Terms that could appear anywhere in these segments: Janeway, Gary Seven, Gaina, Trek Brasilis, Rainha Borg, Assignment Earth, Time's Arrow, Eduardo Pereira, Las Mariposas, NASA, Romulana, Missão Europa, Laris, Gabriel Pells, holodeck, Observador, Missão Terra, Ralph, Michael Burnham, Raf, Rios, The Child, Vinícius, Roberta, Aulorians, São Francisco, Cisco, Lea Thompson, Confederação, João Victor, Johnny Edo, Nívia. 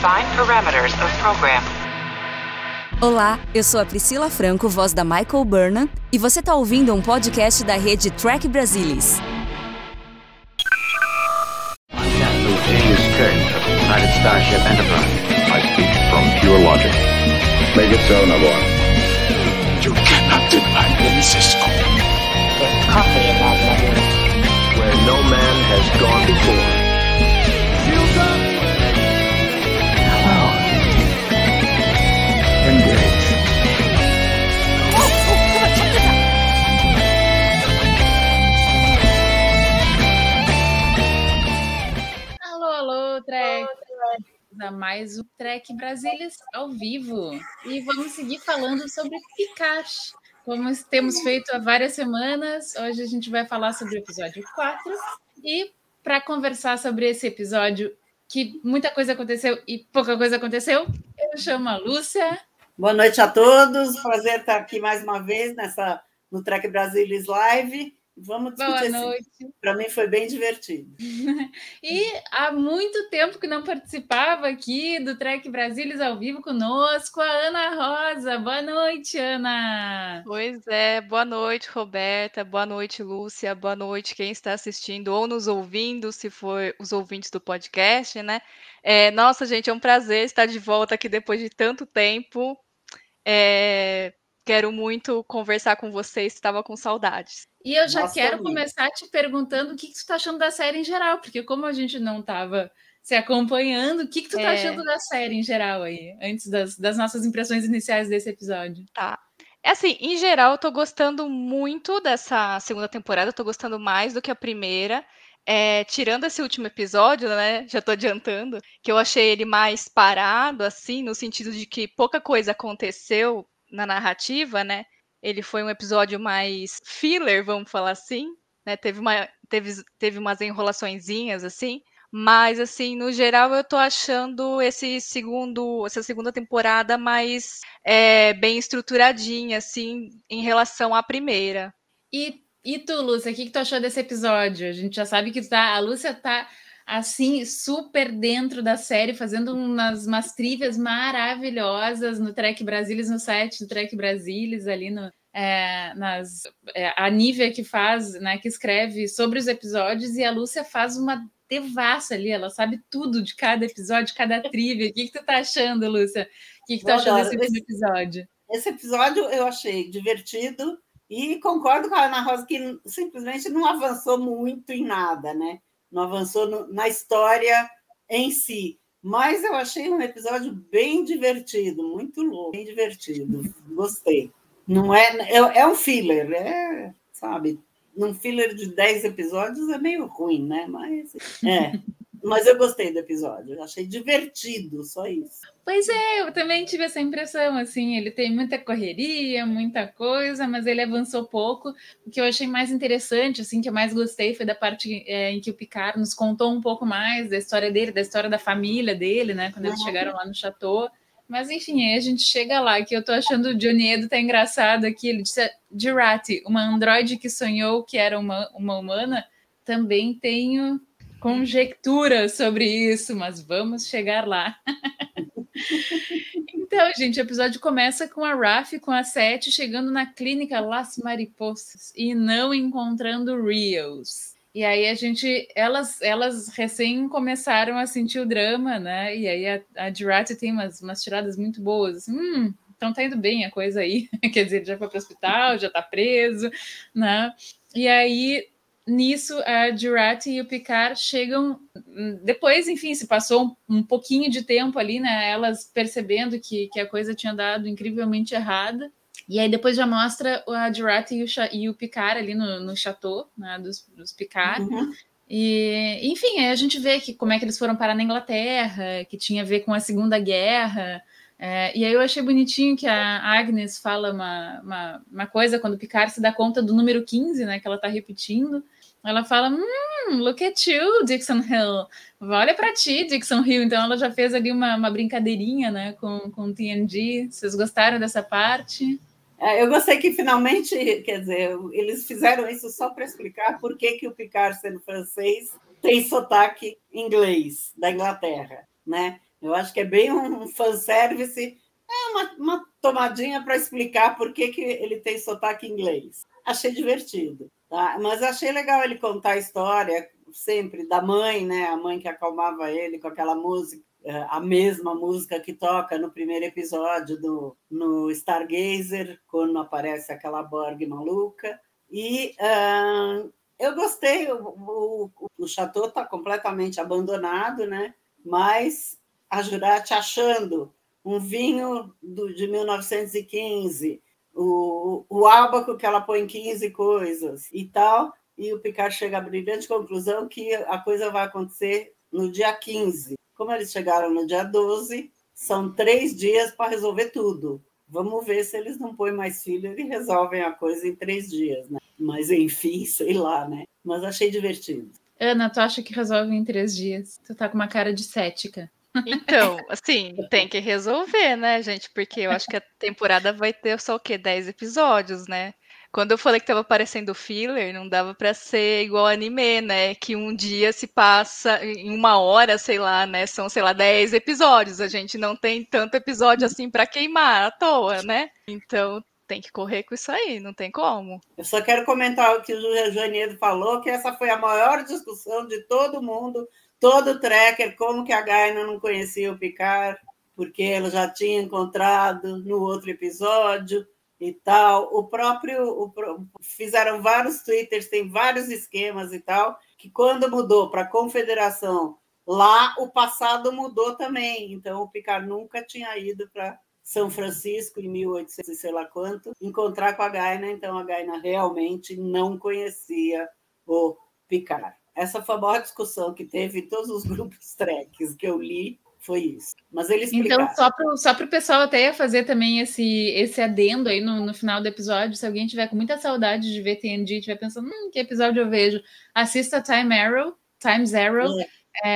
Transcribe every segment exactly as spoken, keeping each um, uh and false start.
Define parameters of program. Olá, eu sou a Priscila Franco, voz da Michael Burnham, e você está ouvindo um podcast da rede Trek Brasilis. Where no man has gone before. Hello. Engage. Oh, oh, come on, check this out. Alô, alô, Trek. A mais um Trek Brasilis ao vivo. E vamos seguir falando sobre Picard. Como temos feito há várias semanas, hoje a gente vai falar sobre o episódio quatro. E para conversar sobre esse episódio, que muita coisa aconteceu e pouca coisa aconteceu, eu chamo a Lúcia. Boa noite a todos, prazer estar aqui mais uma vez nessa, no Trek Brasilis Live. Vamos discutir. Boa noite. Esse... Para mim foi bem divertido. E há muito tempo que não participava aqui do Trek Brasilis ao vivo conosco, a Ana Rosa. Boa noite, Ana. Pois é, boa noite, Roberta. Boa noite, Lúcia. Boa noite, quem está assistindo ou nos ouvindo, se for os ouvintes do podcast, né? É, nossa, gente, é um prazer estar de volta aqui depois de tanto tempo. É... Quero muito conversar com vocês, estava com saudades. E eu já Nossa, quero amiga. começar te perguntando o que, que tu está achando da série em geral, porque como a gente não estava se acompanhando, o que, que tu está é... achando da série em geral aí, antes das, das nossas impressões iniciais desse episódio? Tá. É assim, em geral, eu tô gostando muito dessa segunda temporada, eu tô gostando mais do que a primeira. É, tirando esse último episódio, né, já tô adiantando, que eu achei ele mais parado, assim, no sentido de que pouca coisa aconteceu na narrativa, né? Ele foi um episódio mais filler, vamos falar assim, né? Teve, uma, teve, teve umas enrolaçõezinhas, assim, mas, assim, no geral, eu tô achando esse segundo, essa segunda temporada mais é, bem estruturadinha, assim, em relação à primeira. E, e tu, Lúcia, o que, que tu achou desse episódio? A gente já sabe que tá, a Lúcia tá, assim, super dentro da série, fazendo umas, umas trivias maravilhosas no Trek Brasilis, no site do Trek Brasilis, ali no, é, nas, é, a Nívia que faz, né, que escreve sobre os episódios, e a Lúcia faz uma devassa ali, ela sabe tudo de cada episódio, de cada trivia. O que que tu tá achando, Lúcia? O que que tu achou desse esse, episódio? Esse episódio eu achei divertido, e concordo com a Ana Rosa que simplesmente não avançou muito em nada, né? Não avançou no, na história em si. Mas eu achei um episódio bem divertido, muito louco, bem divertido. Gostei. Não é, é, é um filler, é, sabe? Um filler de dez episódios é meio ruim, né? Mas, é. Mas eu gostei do episódio, eu achei divertido, só isso. Pois é, eu também tive essa impressão, assim, ele tem muita correria, muita coisa, mas ele avançou pouco. O que eu achei mais interessante, assim, que eu mais gostei foi da parte é, em que o Picard nos contou um pouco mais da história dele, da história da família dele, né, quando eles chegaram lá no Chateau. Mas, enfim, aí a gente chega lá, que eu tô achando o Johnny Edo tá engraçado aqui, ele disse, Jurati, uma androide que sonhou que era uma, uma humana, também tenho... conjecturas sobre isso, mas vamos chegar lá. Então, gente, o episódio começa com a Raf, com a Sete, chegando na clínica Las Mariposas e não encontrando Rios. E aí a gente, elas, elas recém começaram a sentir o drama, né? E aí a, a Jurati tem umas, umas tiradas muito boas, assim, hum, então tá indo bem a coisa aí, quer dizer, já foi pro hospital, já tá preso, né? E aí... Nisso, a Jurati e o Picard chegam... Depois, enfim, se passou um, um pouquinho de tempo ali, né? Elas percebendo que, que a coisa tinha dado incrivelmente errada. E aí depois já mostra a Jurati e o, e o Picard ali no, no Chateau, né? Dos, dos Picard. Uhum. E, enfim, aí a gente vê que, como é que eles foram parar na Inglaterra, que tinha a ver com a Segunda Guerra... É, e aí eu achei bonitinho que a Agnes fala uma, uma, uma coisa quando o Picard se dá conta do número quinze, né, que ela tá repetindo. Ela fala, hum, look at you, Dixon Hill. Olha pra ti, Dixon Hill. Então ela já fez ali uma, uma brincadeirinha, né, com, com o T N G. Vocês gostaram dessa parte? É, eu gostei que finalmente, quer dizer, eles fizeram isso só para explicar por que, que o Picard, sendo francês, tem sotaque inglês da Inglaterra, né? Eu acho que é bem um fanservice, é uma, uma tomadinha para explicar por que, que ele tem sotaque inglês. Achei divertido, tá? Mas achei legal ele contar a história sempre da mãe, né? A mãe que acalmava ele com aquela música, a mesma música que toca no primeiro episódio do, no Stargazer, quando aparece aquela Borg maluca. E uh, eu gostei, o, o, o Chateau está completamente abandonado, né? Mas a Jurati achando um vinho do, de mil novecentos e quinze, o, o ábaco que ela põe em quinze coisas e tal, e o Picard chega à brilhante conclusão que a coisa vai acontecer no dia quinze. Como eles chegaram no dia doze, são três dias para resolver tudo. Vamos ver se eles não põem mais filhos e resolvem a coisa em três dias, né? Mas enfim, sei lá, né? Mas achei divertido. Ana, tu acha que resolve em três dias? Tu tá com uma cara de cética. Então, assim, tem que resolver, né, gente? Porque eu acho que a temporada vai ter só o quê? dez episódios, né? Quando eu falei que estava parecendo filler, não dava para ser igual anime, né? Que um dia se passa em uma hora, sei lá, né? São, sei lá, dez episódios. A gente não tem tanto episódio assim para queimar à toa, né? Então tem que correr com isso aí, não tem como. Eu só quero comentar o que o Janeiro falou, que essa foi a maior discussão de todo mundo, todo tracker, como que a Gaina não conhecia o Picard, porque ela já tinha encontrado no outro episódio e tal. O próprio o, fizeram vários twitters, tem vários esquemas e tal, que quando mudou para a Confederação, lá o passado mudou também. Então o Picard nunca tinha ido para São Francisco em mil e oitocentos e sei lá quanto, encontrar com a Gaina, então a Gaina realmente não conhecia o Picard. Essa foi a maior discussão que teve em todos os grupos treks que eu li. Foi isso, mas ele explicava. Então, só para o pessoal até fazer também esse, esse adendo aí no, no final do episódio, se alguém tiver com muita saudade de ver T N G, estiver pensando, hum, que episódio eu vejo, assista Time Arrow, Time's Arrow, é.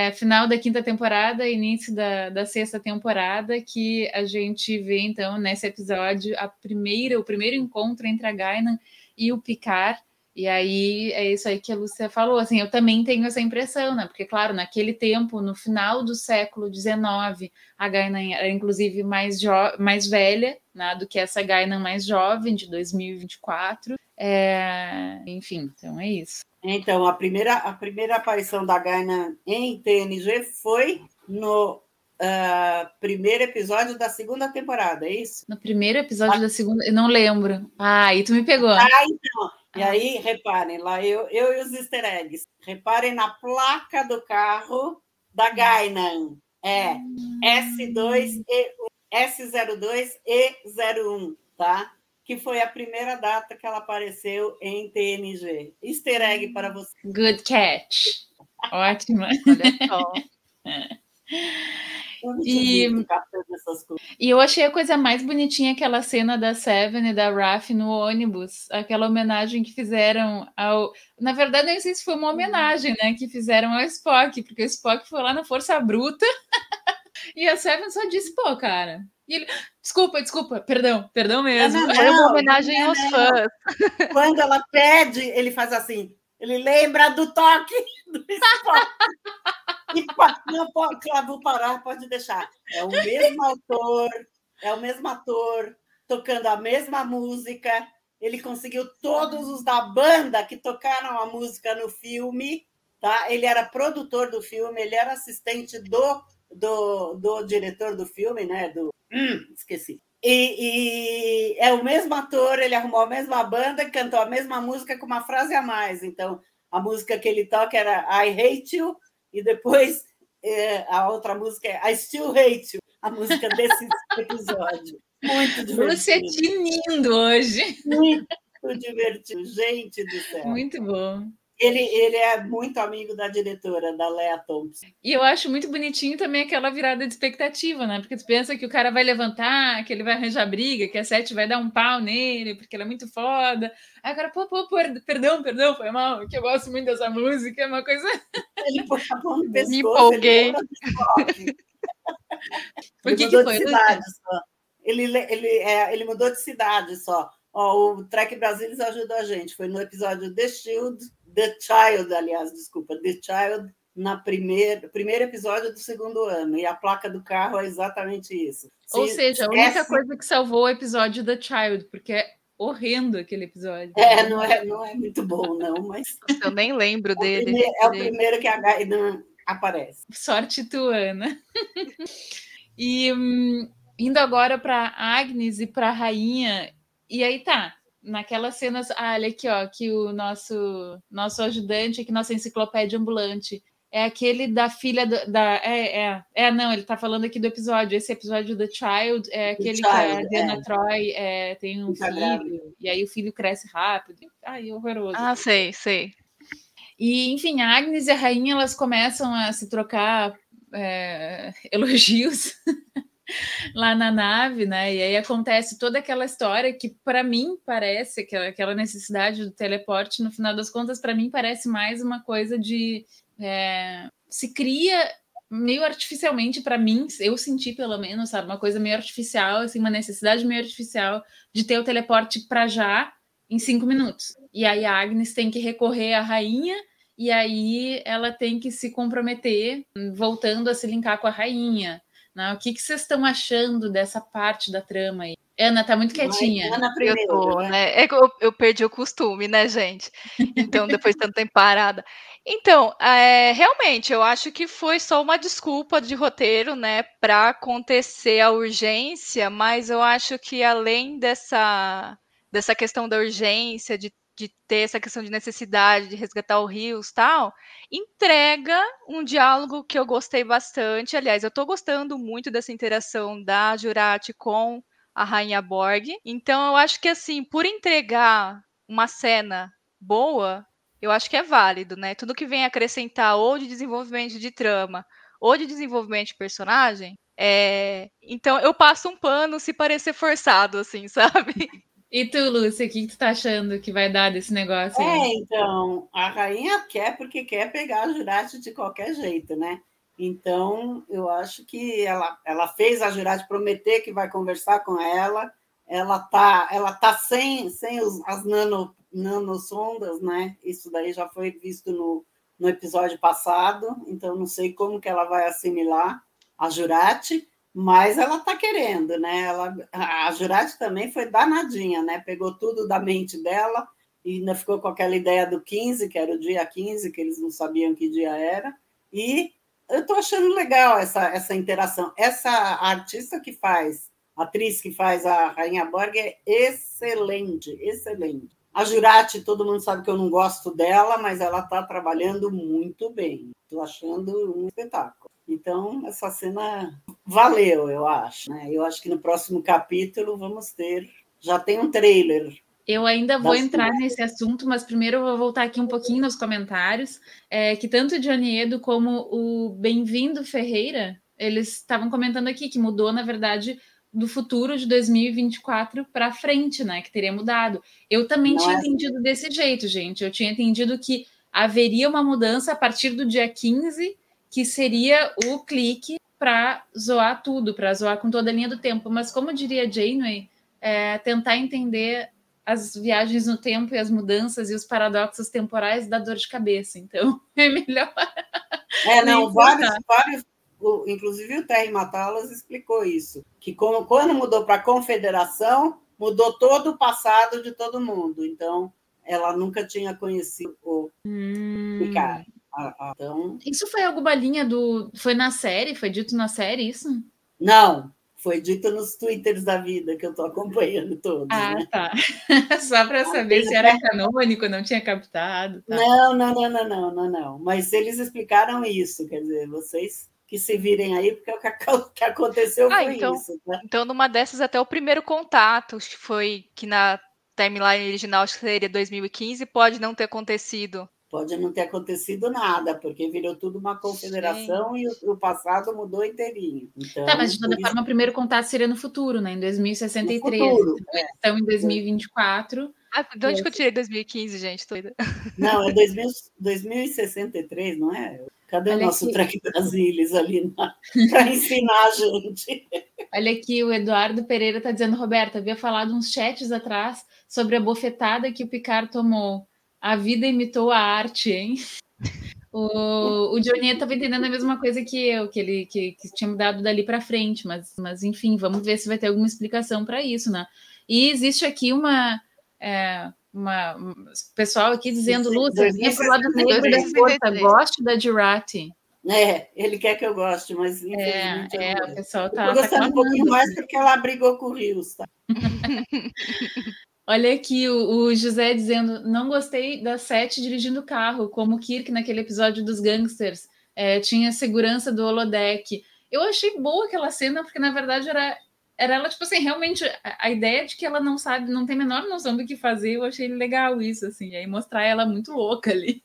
É, final da quinta temporada, início da, da sexta temporada, que a gente vê, então, nesse episódio, a primeira, o primeiro encontro entre a Gaina e o Picard. E aí, é isso aí que a Lúcia falou, assim, eu também tenho essa impressão, né, porque, claro, naquele tempo, no final do século dezenove, a Gaina era, inclusive, mais, jo- mais velha, né, do que essa Gaina mais jovem, de dois mil e vinte e quatro, é... enfim, então é isso. Então, a primeira, a primeira aparição da Gaina em T N G foi no... Uh, primeiro episódio da segunda temporada, é isso? No primeiro episódio ah. da segunda, eu não lembro. Ah, aí tu me pegou. Ah, então. E ah. aí, reparem, lá eu, eu e os easter eggs. Reparem na placa do carro da Guinan. É S dois E um, S zero dois E zero um, tá? Que foi a primeira data que ela apareceu em T N G. Easter egg para você. Good catch. Ótima. Olha só. E, e eu achei a coisa mais bonitinha aquela cena da Seven e da Raf no ônibus, aquela homenagem que fizeram ao... Na verdade, eu não sei se foi uma homenagem, né, que fizeram ao Spock, porque o Spock foi lá na Força Bruta e a Seven só disse, pô, cara. E ele, desculpa, desculpa, perdão, perdão mesmo. Não, não, foi uma homenagem não, não, aos fãs. Não. Quando ela pede, ele faz assim, ele lembra do toque do Spock. E não pode, vou parar, pode deixar. É o mesmo autor, é o mesmo ator, tocando a mesma música. Ele conseguiu todos os da banda que tocaram a música no filme, tá? Ele era produtor do filme, ele era assistente do, do, do diretor do filme, né? Do, hum, esqueci. E, e é o mesmo ator, ele arrumou a mesma banda, cantou a mesma música com uma frase a mais. Então, a música que ele toca era I Hate You, e depois é, a outra música é I Still Hate You, a música desse episódio. Muito divertido. Você tinindo hoje. Muito divertido, gente do céu. Muito bom. Ele, ele é muito amigo da diretora, da Lea Thompson. E eu acho muito bonitinho também aquela virada de expectativa, né? Porque tu pensa que o cara vai levantar, que ele vai arranjar briga, que a Sete vai dar um pau nele, porque ela é muito foda. Aí o cara, pô, pô, pô, perdão, perdão, foi mal, que eu gosto muito dessa música, é uma coisa... Ele pôs a mão no pescoço. Me empolguei. Ele Por que que foi? De cidade, só. Ele, ele, é, ele mudou de cidade só. Ó, o Trek Brasilis ajudou a gente. Foi no episódio The Child, The Child, aliás, desculpa, The Child, no primeiro episódio do segundo ano, e a placa do carro é exatamente isso. Se Ou seja, a única essa... coisa que salvou o episódio The Child, porque é horrendo aquele episódio. É, não é, não é muito bom, não, mas... Eu nem lembro é dele. Primeiro, é o primeiro que a Gaina aparece. Sorte tua, Ana. E hum, indo agora para Agnes e para a Rainha, e aí tá... Naquelas cenas, ah, olha aqui, ó, que o nosso, nosso ajudante, aqui, nossa enciclopédia ambulante, é aquele da filha do, da. É, é, é, não, ele tá falando aqui do episódio. Esse episódio The Child é aquele Child, que a Diana é. Troy é, tem um tá filho, grave. E aí o filho cresce rápido. Ai, horroroso. Ah, sei, sei. E, enfim, a Agnes e a Rainha, elas começam a se trocar é, elogios lá na nave, né? E aí acontece toda aquela história que, para mim, parece aquela, aquela necessidade do teleporte. No final das contas, para mim, parece mais uma coisa de é, se cria meio artificialmente. Para mim, eu senti pelo menos, sabe, uma coisa meio artificial, assim, uma necessidade meio artificial de ter o teleporte para já em cinco minutos. E aí a Agnes tem que recorrer à Rainha. E aí ela tem que se comprometer voltando a se linkar com a Rainha. Não, o que, que vocês estão achando dessa parte da trama aí? Ana, tá muito quietinha. Mas, Ana, primeiro, eu, tô, né? É, eu, eu perdi o costume, né, gente? Então, depois de tanto tempo parada. Então, é, realmente, eu acho que foi só uma desculpa de roteiro, né, para acontecer a urgência, mas eu acho que além dessa, dessa questão da urgência, de de ter essa questão de necessidade de resgatar o Rios e tal, entrega um diálogo que eu gostei bastante. Aliás, eu tô gostando muito dessa interação da Jurati com a Rainha Borg. Então, eu acho que, assim, por entregar uma cena boa, eu acho que é válido, né? Tudo que vem acrescentar ou de desenvolvimento de trama ou de desenvolvimento de personagem, é... então eu passo um pano se parecer forçado, assim, sabe? E tu, Lúcia, o que tu tá achando que vai dar desse negócio aí? É, então, a Rainha quer porque quer pegar a Jurati de qualquer jeito, né? Então, eu acho que ela, ela fez a Jurati prometer que vai conversar com ela, ela tá, ela tá sem, sem os, as nano, nanossondas, né? Isso daí já foi visto no, no episódio passado, então não sei como que ela vai assimilar a Jurati. Mas ela está querendo, né? Ela, a Jurati também foi danadinha, né? Pegou tudo da mente dela e ainda ficou com aquela ideia do quinze, que era o dia quinze, que eles não sabiam que dia era. E eu estou achando legal essa, essa interação. Essa artista que faz, a atriz que faz a Rainha Borg é excelente, excelente. A Jurati, todo mundo sabe que eu não gosto dela, mas ela está trabalhando muito bem. Estou achando um espetáculo. Então, essa cena valeu, eu acho, né? Eu acho que no próximo capítulo vamos ter... Já tem um trailer. Eu ainda vou entrar filmes. Nesse assunto, mas primeiro eu vou voltar aqui um pouquinho nos comentários, é, que tanto o Johnny Edo como o Bem-vindo Ferreira, eles estavam comentando aqui que mudou, na verdade, do futuro de dois mil e vinte e quatro para frente, né? Que teria mudado. Eu também Não tinha é entendido assim. Desse jeito, gente. Eu tinha entendido que haveria uma mudança a partir do dia quinze... que seria o clique para zoar tudo, para zoar com toda a linha do tempo. Mas, como diria Janeway, é, tentar entender as viagens no tempo e as mudanças e os paradoxos temporais dá dor de cabeça. Então, é melhor... É, não, vários, vários... Inclusive, o Terry Matalas explicou isso, que como, quando mudou para a Confederação, mudou todo o passado de todo mundo. Então, ela nunca tinha conhecido o hum... Picard. Então... Isso foi alguma linha do... Foi na série? Foi dito na série isso? Não, foi dito nos twitters da vida, que eu estou acompanhando todos. Ah, né? Tá. Só para saber se era canônico, não tinha captado. Tá. Não, não, não, não, não, não, não. Mas eles explicaram isso, quer dizer, vocês que se virem aí, porque o que aconteceu ah, foi então, isso. Né? Então, numa dessas, até o primeiro contato, que foi que na timeline original, acho que seria dois mil e quinze, pode não ter acontecido. Pode não ter acontecido nada, porque virou tudo uma confederação. Sim. E o passado mudou inteirinho. Então, tá, mas de toda forma, o primeiro contato seria no futuro, né? Em dois mil e sessenta e três. No futuro, então, é. Em dois mil e vinte e quatro. Ah, de onde é. Que eu tirei dois mil e quinze, gente? Tô... Não, é dois mil, dois mil e sessenta e três, não é? Cadê Olha o nosso aqui. Trek Brasilis ali na... para ensinar a gente? Olha aqui, o Eduardo Pereira está dizendo, Roberta, havia falado uns chats atrás sobre a bofetada que o Picard tomou. A vida imitou a arte, hein? O, o Johnny estava entendendo a mesma coisa que eu, que ele que, que tinha mudado dali para frente, mas, mas enfim, vamos ver se vai ter alguma explicação para isso, né? E existe aqui uma, é, uma um, pessoal aqui dizendo, Lúcia, vem pro lado da força, gosto da Jurati. É, ele quer que eu goste, mas infelizmente é, é, o pessoal tá, eu tô gostando tá um pouquinho mais porque ela brigou com o Rios, tá? Olha aqui, o, o José dizendo, não gostei da Sete dirigindo o carro, como o Kirk naquele episódio dos Gangsters, é, tinha segurança do holodeck. Eu achei boa aquela cena, porque na verdade era, era ela, tipo assim, realmente a, a ideia de que ela não sabe, não tem a menor noção do que fazer, eu achei legal isso, assim, e aí mostrar ela muito louca ali.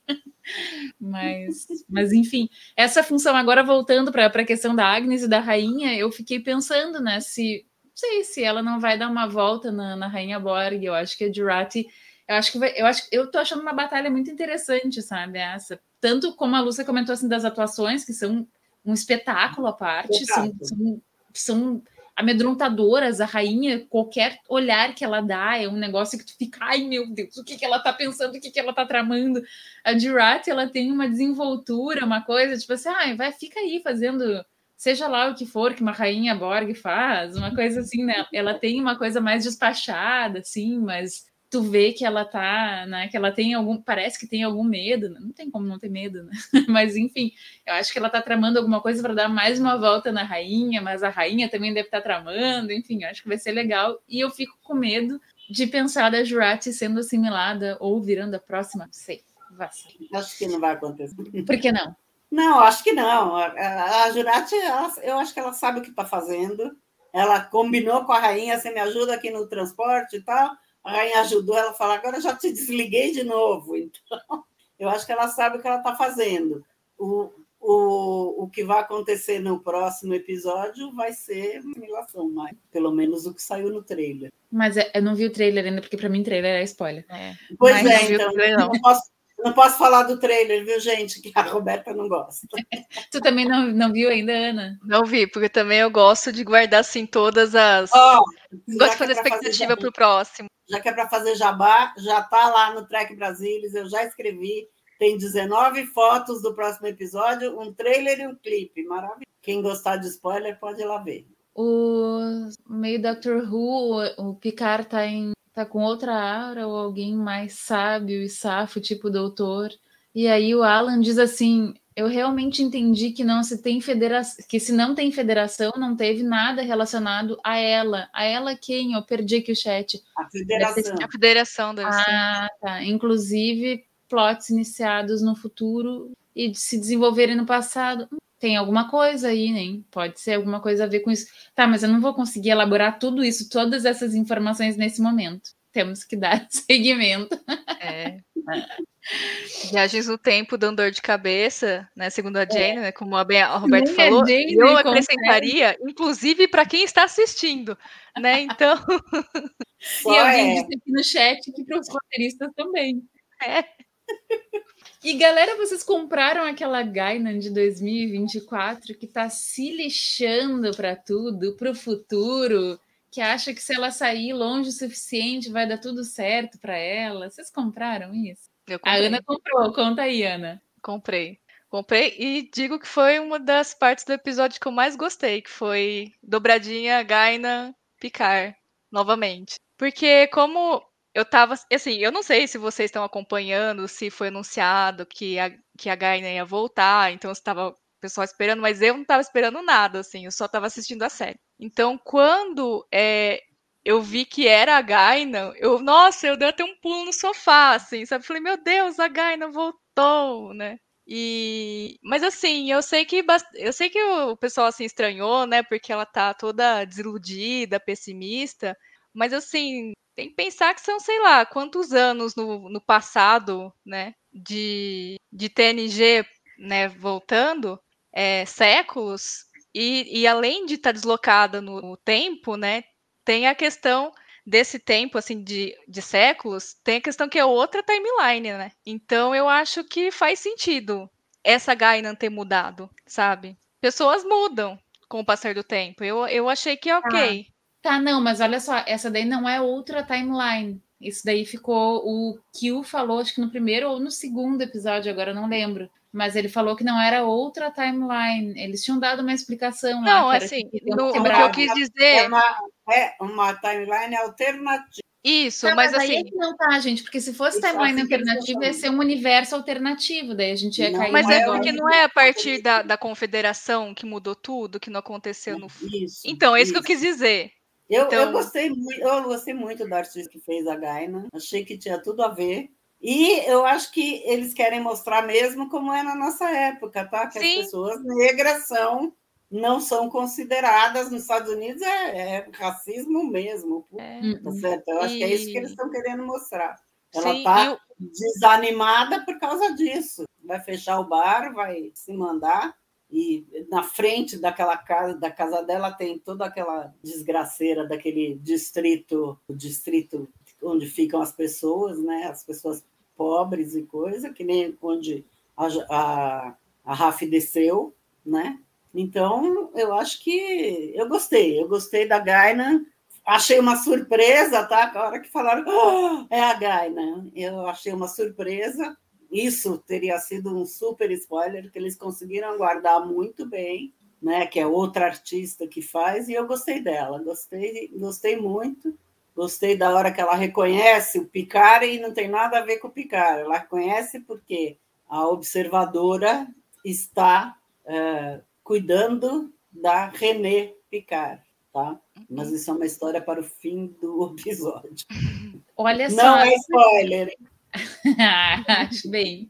mas, mas, enfim, essa função, agora voltando para a questão da Agnes e da Rainha, eu fiquei pensando, né, se... sei se ela não vai dar uma volta na, na Rainha Borg. Eu acho que a Jurati, eu acho que vai, eu acho, eu tô achando uma batalha muito interessante, sabe, essa, tanto como a Lúcia comentou, assim, das atuações, que são um espetáculo à parte, são, são, são amedrontadoras, a Rainha, qualquer olhar que ela dá, é um negócio que tu fica, ai meu Deus, o que que ela tá pensando, o que que ela tá tramando. A Jurati, ela tem uma desenvoltura, uma coisa, tipo assim, ai, vai, fica aí fazendo... seja lá o que for que uma Rainha Borg faz, uma coisa assim, né? Ela tem uma coisa mais despachada, assim, mas tu vê que ela tá, né? Que ela tem algum, parece que tem algum medo, né? Não tem como não ter medo, né? Mas, enfim, eu acho que ela tá tramando alguma coisa para dar mais uma volta na Rainha, mas a Rainha também deve estar tramando, enfim, eu acho que vai ser legal. E eu fico com medo de pensar da Jurati sendo assimilada ou virando a próxima, não sei, vai ser. Acho que não vai acontecer. Por que não? Não, acho que não. A Jurati, ela, eu acho que ela sabe o que está fazendo. Ela combinou com a Rainha, você me ajuda aqui no transporte e tal. A Rainha ajudou, ela falou, agora eu já te desliguei de novo. Então, eu acho que ela sabe o que ela está fazendo. O, o, o que vai acontecer no próximo episódio vai ser uma assimilação, mas pelo menos o que saiu no trailer. Mas eu não vi o trailer ainda, porque para mim trailer é spoiler. É. Pois mas é, então, trailer, não. eu posso... Não posso falar do trailer, viu, gente? Que a Roberta não gosta. Tu também não, não viu ainda, Ana? Não vi, porque também eu gosto de guardar, assim, todas as... Oh, gosto de fazer expectativa para o próximo. Já que é para fazer jabá, já está lá no Trek Brasilis, eu já escrevi. Tem dezenove fotos do próximo episódio, um trailer e um clipe. Maravilhoso. Quem gostar de spoiler, pode ir lá ver. O meio Doctor Who, o Picard está em... tá com outra aura, ou alguém mais sábio e safo, tipo doutor. E aí o Alan diz assim, eu realmente entendi que não se tem federação, que se não tem federação, não teve nada relacionado a ela. A ela quem? Eu perdi aqui o chat. A federação. A federação deve ser. Ah, tá. Inclusive, plots iniciados no futuro e se desenvolverem no passado. Tem alguma coisa aí, né? Pode ser alguma coisa a ver com isso. Tá, mas eu não vou conseguir elaborar tudo isso, todas essas informações nesse momento. Temos que dar seguimento. É. Viagens no tempo dando dor de cabeça, né? Segundo a Jane, é. né? Como a, a Roberta falou, a eu acrescentaria, consegue. Inclusive para quem está assistindo, né? Então. E alguém disse aqui no chat que para os roteiristas também. É. E, galera, vocês compraram aquela Gaina de dois mil e vinte e quatro que tá se lixando para tudo, para o futuro, que acha que se ela sair longe o suficiente vai dar tudo certo para ela? Vocês compraram isso? A Ana comprou. Conta aí, Ana. Comprei. Comprei e digo que foi uma das partes do episódio que eu mais gostei, que foi dobradinha, Gaina, Picard, novamente. Porque como... eu tava, assim, eu não sei se vocês estão acompanhando, se foi anunciado que a, que a Gaina ia voltar, então eu tava, o pessoal esperando, mas eu não estava esperando nada, assim, eu só estava assistindo a série. Então, quando é, eu vi que era a Gaina, eu, nossa, eu dei até um pulo no sofá, assim, sabe? Falei, meu Deus, a Gaina voltou, né? E, mas assim, eu sei que eu sei que o pessoal, assim, estranhou, né? Porque ela tá toda desiludida, pessimista, mas assim... tem que pensar que são, sei lá, quantos anos no, no passado, né, de, de T N G, né, voltando, é, séculos, e, e além de estar deslocada no, no tempo, né, tem a questão desse tempo, assim, de, de séculos, tem a questão que é outra timeline, né, então eu acho que faz sentido essa Gaina ter mudado, sabe? Pessoas mudam com o passar do tempo, eu, eu achei que é ok. Ah. Tá, não, mas olha só, essa daí não é outra timeline. Isso daí ficou... o Q falou, acho que no primeiro ou no segundo episódio, agora eu não lembro. Mas ele falou que não era outra timeline. Eles tinham dado uma explicação lá. Não, assim, no, o que eu quis dizer... É uma, é uma timeline alternativa. Isso, tá, mas, mas assim... Aí é que não tá, gente, porque se fosse timeline alternativa, ia ser um universo alternativo, daí a gente ia não, cair... Mas é porque não é a partir da, da Confederação que mudou tudo, que não aconteceu no... Isso, então, é isso, isso que eu quis dizer. Eu, então... eu, gostei, eu gostei muito da artista que fez a Gaina, achei que tinha tudo a ver. E eu acho que eles querem mostrar mesmo como é na nossa época, tá? Que sim, as pessoas negras são, não são consideradas nos Estados Unidos, é, é racismo mesmo. É. Tá certo? Eu acho e... que é isso que eles estão querendo mostrar. Ela está eu... desanimada por causa disso. Vai fechar o bar, vai se mandar. E na frente daquela casa, da casa dela tem toda aquela desgraceira daquele distrito, o distrito onde ficam as pessoas, né? As pessoas pobres e coisa, que nem onde a, a, a Raf desceu, né? Então, eu acho que... Eu gostei, eu gostei da Gaina. Achei uma surpresa, tá? A hora que falaram, oh, é a Gaina. Eu achei uma surpresa. Isso teria sido um super spoiler, que eles conseguiram guardar muito bem, né? Que é outra artista que faz, e eu gostei dela. Gostei, gostei muito. Gostei da hora que ela reconhece o Picard e não tem nada a ver com o Picard. Ela reconhece porque a observadora está uh, cuidando da René Picard, tá? Mas isso é uma história para o fim do episódio. Olha só. Não é spoiler. Acho bem.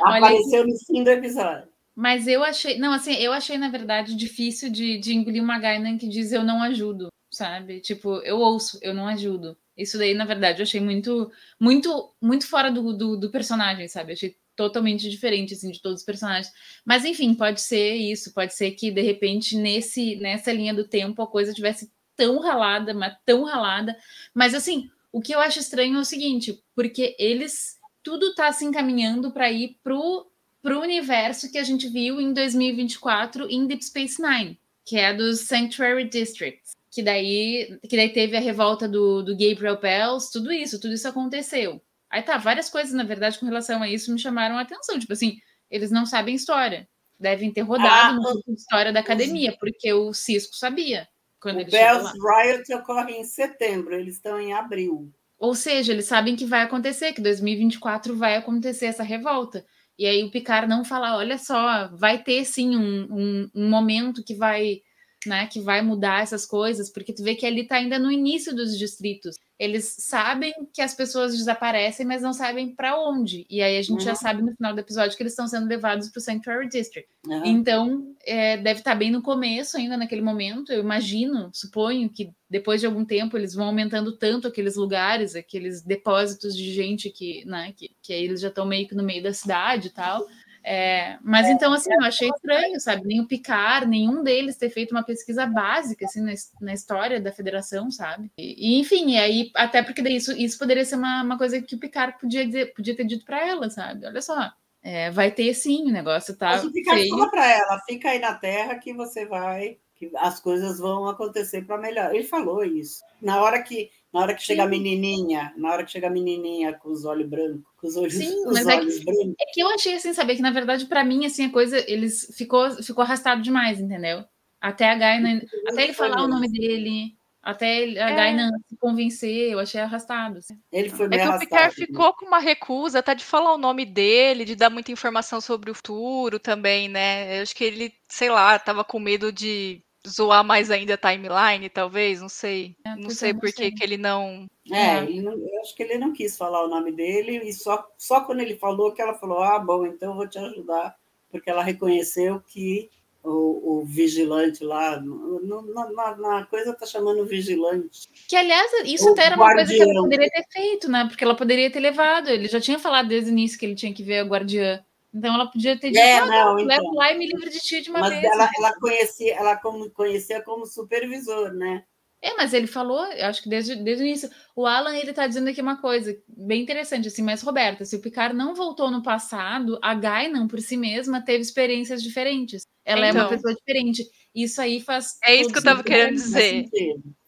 Apareceu Olha... no fim do episódio. Mas eu achei... Não, assim, eu achei, na verdade, difícil de, de engolir uma Gaina que diz eu não ajudo. Sabe? Tipo, eu ouço, eu não ajudo. Isso daí, na verdade, eu achei muito, muito, muito fora do, do, do personagem, sabe? Eu achei totalmente diferente, assim, de todos os personagens. Mas, enfim, pode ser isso. Pode ser que, de repente, nesse, nessa linha do tempo, a coisa tivesse tão ralada, mas tão ralada. Mas, assim, o que eu acho estranho é o seguinte, porque eles... Tudo tá se encaminhando para ir pro, pro universo que a gente viu em dois mil e vinte e quatro em Deep Space Nine, que é dos Sanctuary Districts. Que daí, que daí teve a revolta do, do Gabriel Pells, tudo isso, tudo isso aconteceu. Aí tá, várias coisas, na verdade, com relação a isso me chamaram a atenção. Tipo assim, eles não sabem história. Devem ter rodado ah, no história da academia, porque o Cisco sabia. Quando o Bells Riot ocorre em setembro, eles estão em abril. Ou seja, eles sabem que vai acontecer, que dois mil e vinte e quatro vai acontecer essa revolta. E aí o Picard não fala, olha só, vai ter sim um, um, um momento que vai... Né, que vai mudar essas coisas, porque tu vê que ali tá ainda no início dos distritos. Eles sabem que as pessoas desaparecem, mas não sabem para onde. E aí a gente uhum. já sabe no final do episódio que eles estão sendo levados para o Sanctuary District. Uhum. Então, é, deve estar tá bem no começo ainda naquele momento. Eu imagino, suponho que depois de algum tempo eles vão aumentando tanto aqueles lugares, aqueles depósitos de gente que, né, que, que eles já estão meio que no meio da cidade e tal. É, mas é, então, assim, eu achei estranho, sabe? Nem o Picard, nenhum deles ter feito uma pesquisa básica, assim, na, na história da Federação, sabe? E, enfim, e aí, até porque isso, isso poderia ser uma, uma coisa que o Picard podia, dizer, podia ter dito pra ela, sabe? Olha só, é, vai ter sim, o negócio tá... Mas o Picard fala pra ela, fica aí na Terra que você vai, que as coisas vão acontecer pra melhor. Ele falou isso. Na hora que... Na hora que chega sim. a menininha, na hora que chega a menininha com os olhos brancos, com os olhos, sim, os mas olhos é que, brancos. É que eu achei assim, saber que na verdade para mim assim a coisa eles ficou ficou arrastado demais, entendeu? Até a Gaina, até ele falar mesmo. O nome dele, até ele, a é. Gaina se convencer, eu achei arrastado. Assim. Ele foi meio é arrastado. É que o Picard ficou com uma recusa, até de falar o nome dele, de dar muita informação sobre o futuro também, né? Eu acho que ele, sei lá, tava com medo de zoar mais ainda a timeline, talvez, não sei. É, não sei por que ele não... É, ele não, eu acho que ele não quis falar o nome dele, e só, só quando ele falou que ela falou, ah, bom, então eu vou te ajudar, porque ela reconheceu que o, o vigilante lá, no, na, na, na coisa tá chamando o vigilante. Que, aliás, isso até era uma guardião. Coisa que ela poderia ter feito, né? Porque ela poderia ter levado, ele já tinha falado desde o início que ele tinha que ver a guardiã. Então, ela podia ter dito, é, ah, não, então. Leva lá e me livre de ti de uma mas vez. Mas ela, ela, conhecia, ela como, conhecia como supervisor, né? É, mas ele falou, eu acho que desde, desde o início, o Alan, ele tá dizendo aqui uma coisa bem interessante, assim, mas, Roberta, se o Picard não voltou no passado, a Gaina, por si mesma, teve experiências diferentes. Ela então, é uma pessoa diferente. Isso aí faz... É isso que eu tava querendo dizer.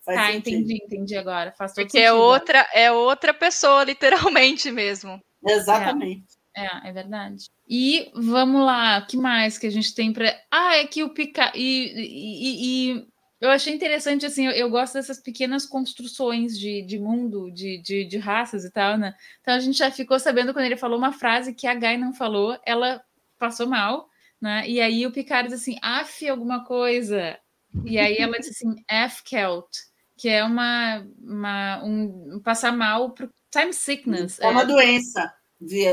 Faz tá, sentido. entendi, entendi agora. Faz todo Porque sentido, é, outra, é outra pessoa, literalmente mesmo. Exatamente. É. É, é verdade. E vamos lá, o que mais que a gente tem para... Ah, é que o Picard... E, e, e, e eu achei interessante, assim, eu, eu gosto dessas pequenas construções de, de mundo, de, de, de raças e tal, né? Então a gente já ficou sabendo quando ele falou uma frase que a Gaina não falou, ela passou mal, né? E aí o Picard diz assim, af alguma coisa. E aí ela diz assim, af-kelt, que é uma, uma um, um passar mal pro time sickness. É uma é. doença. De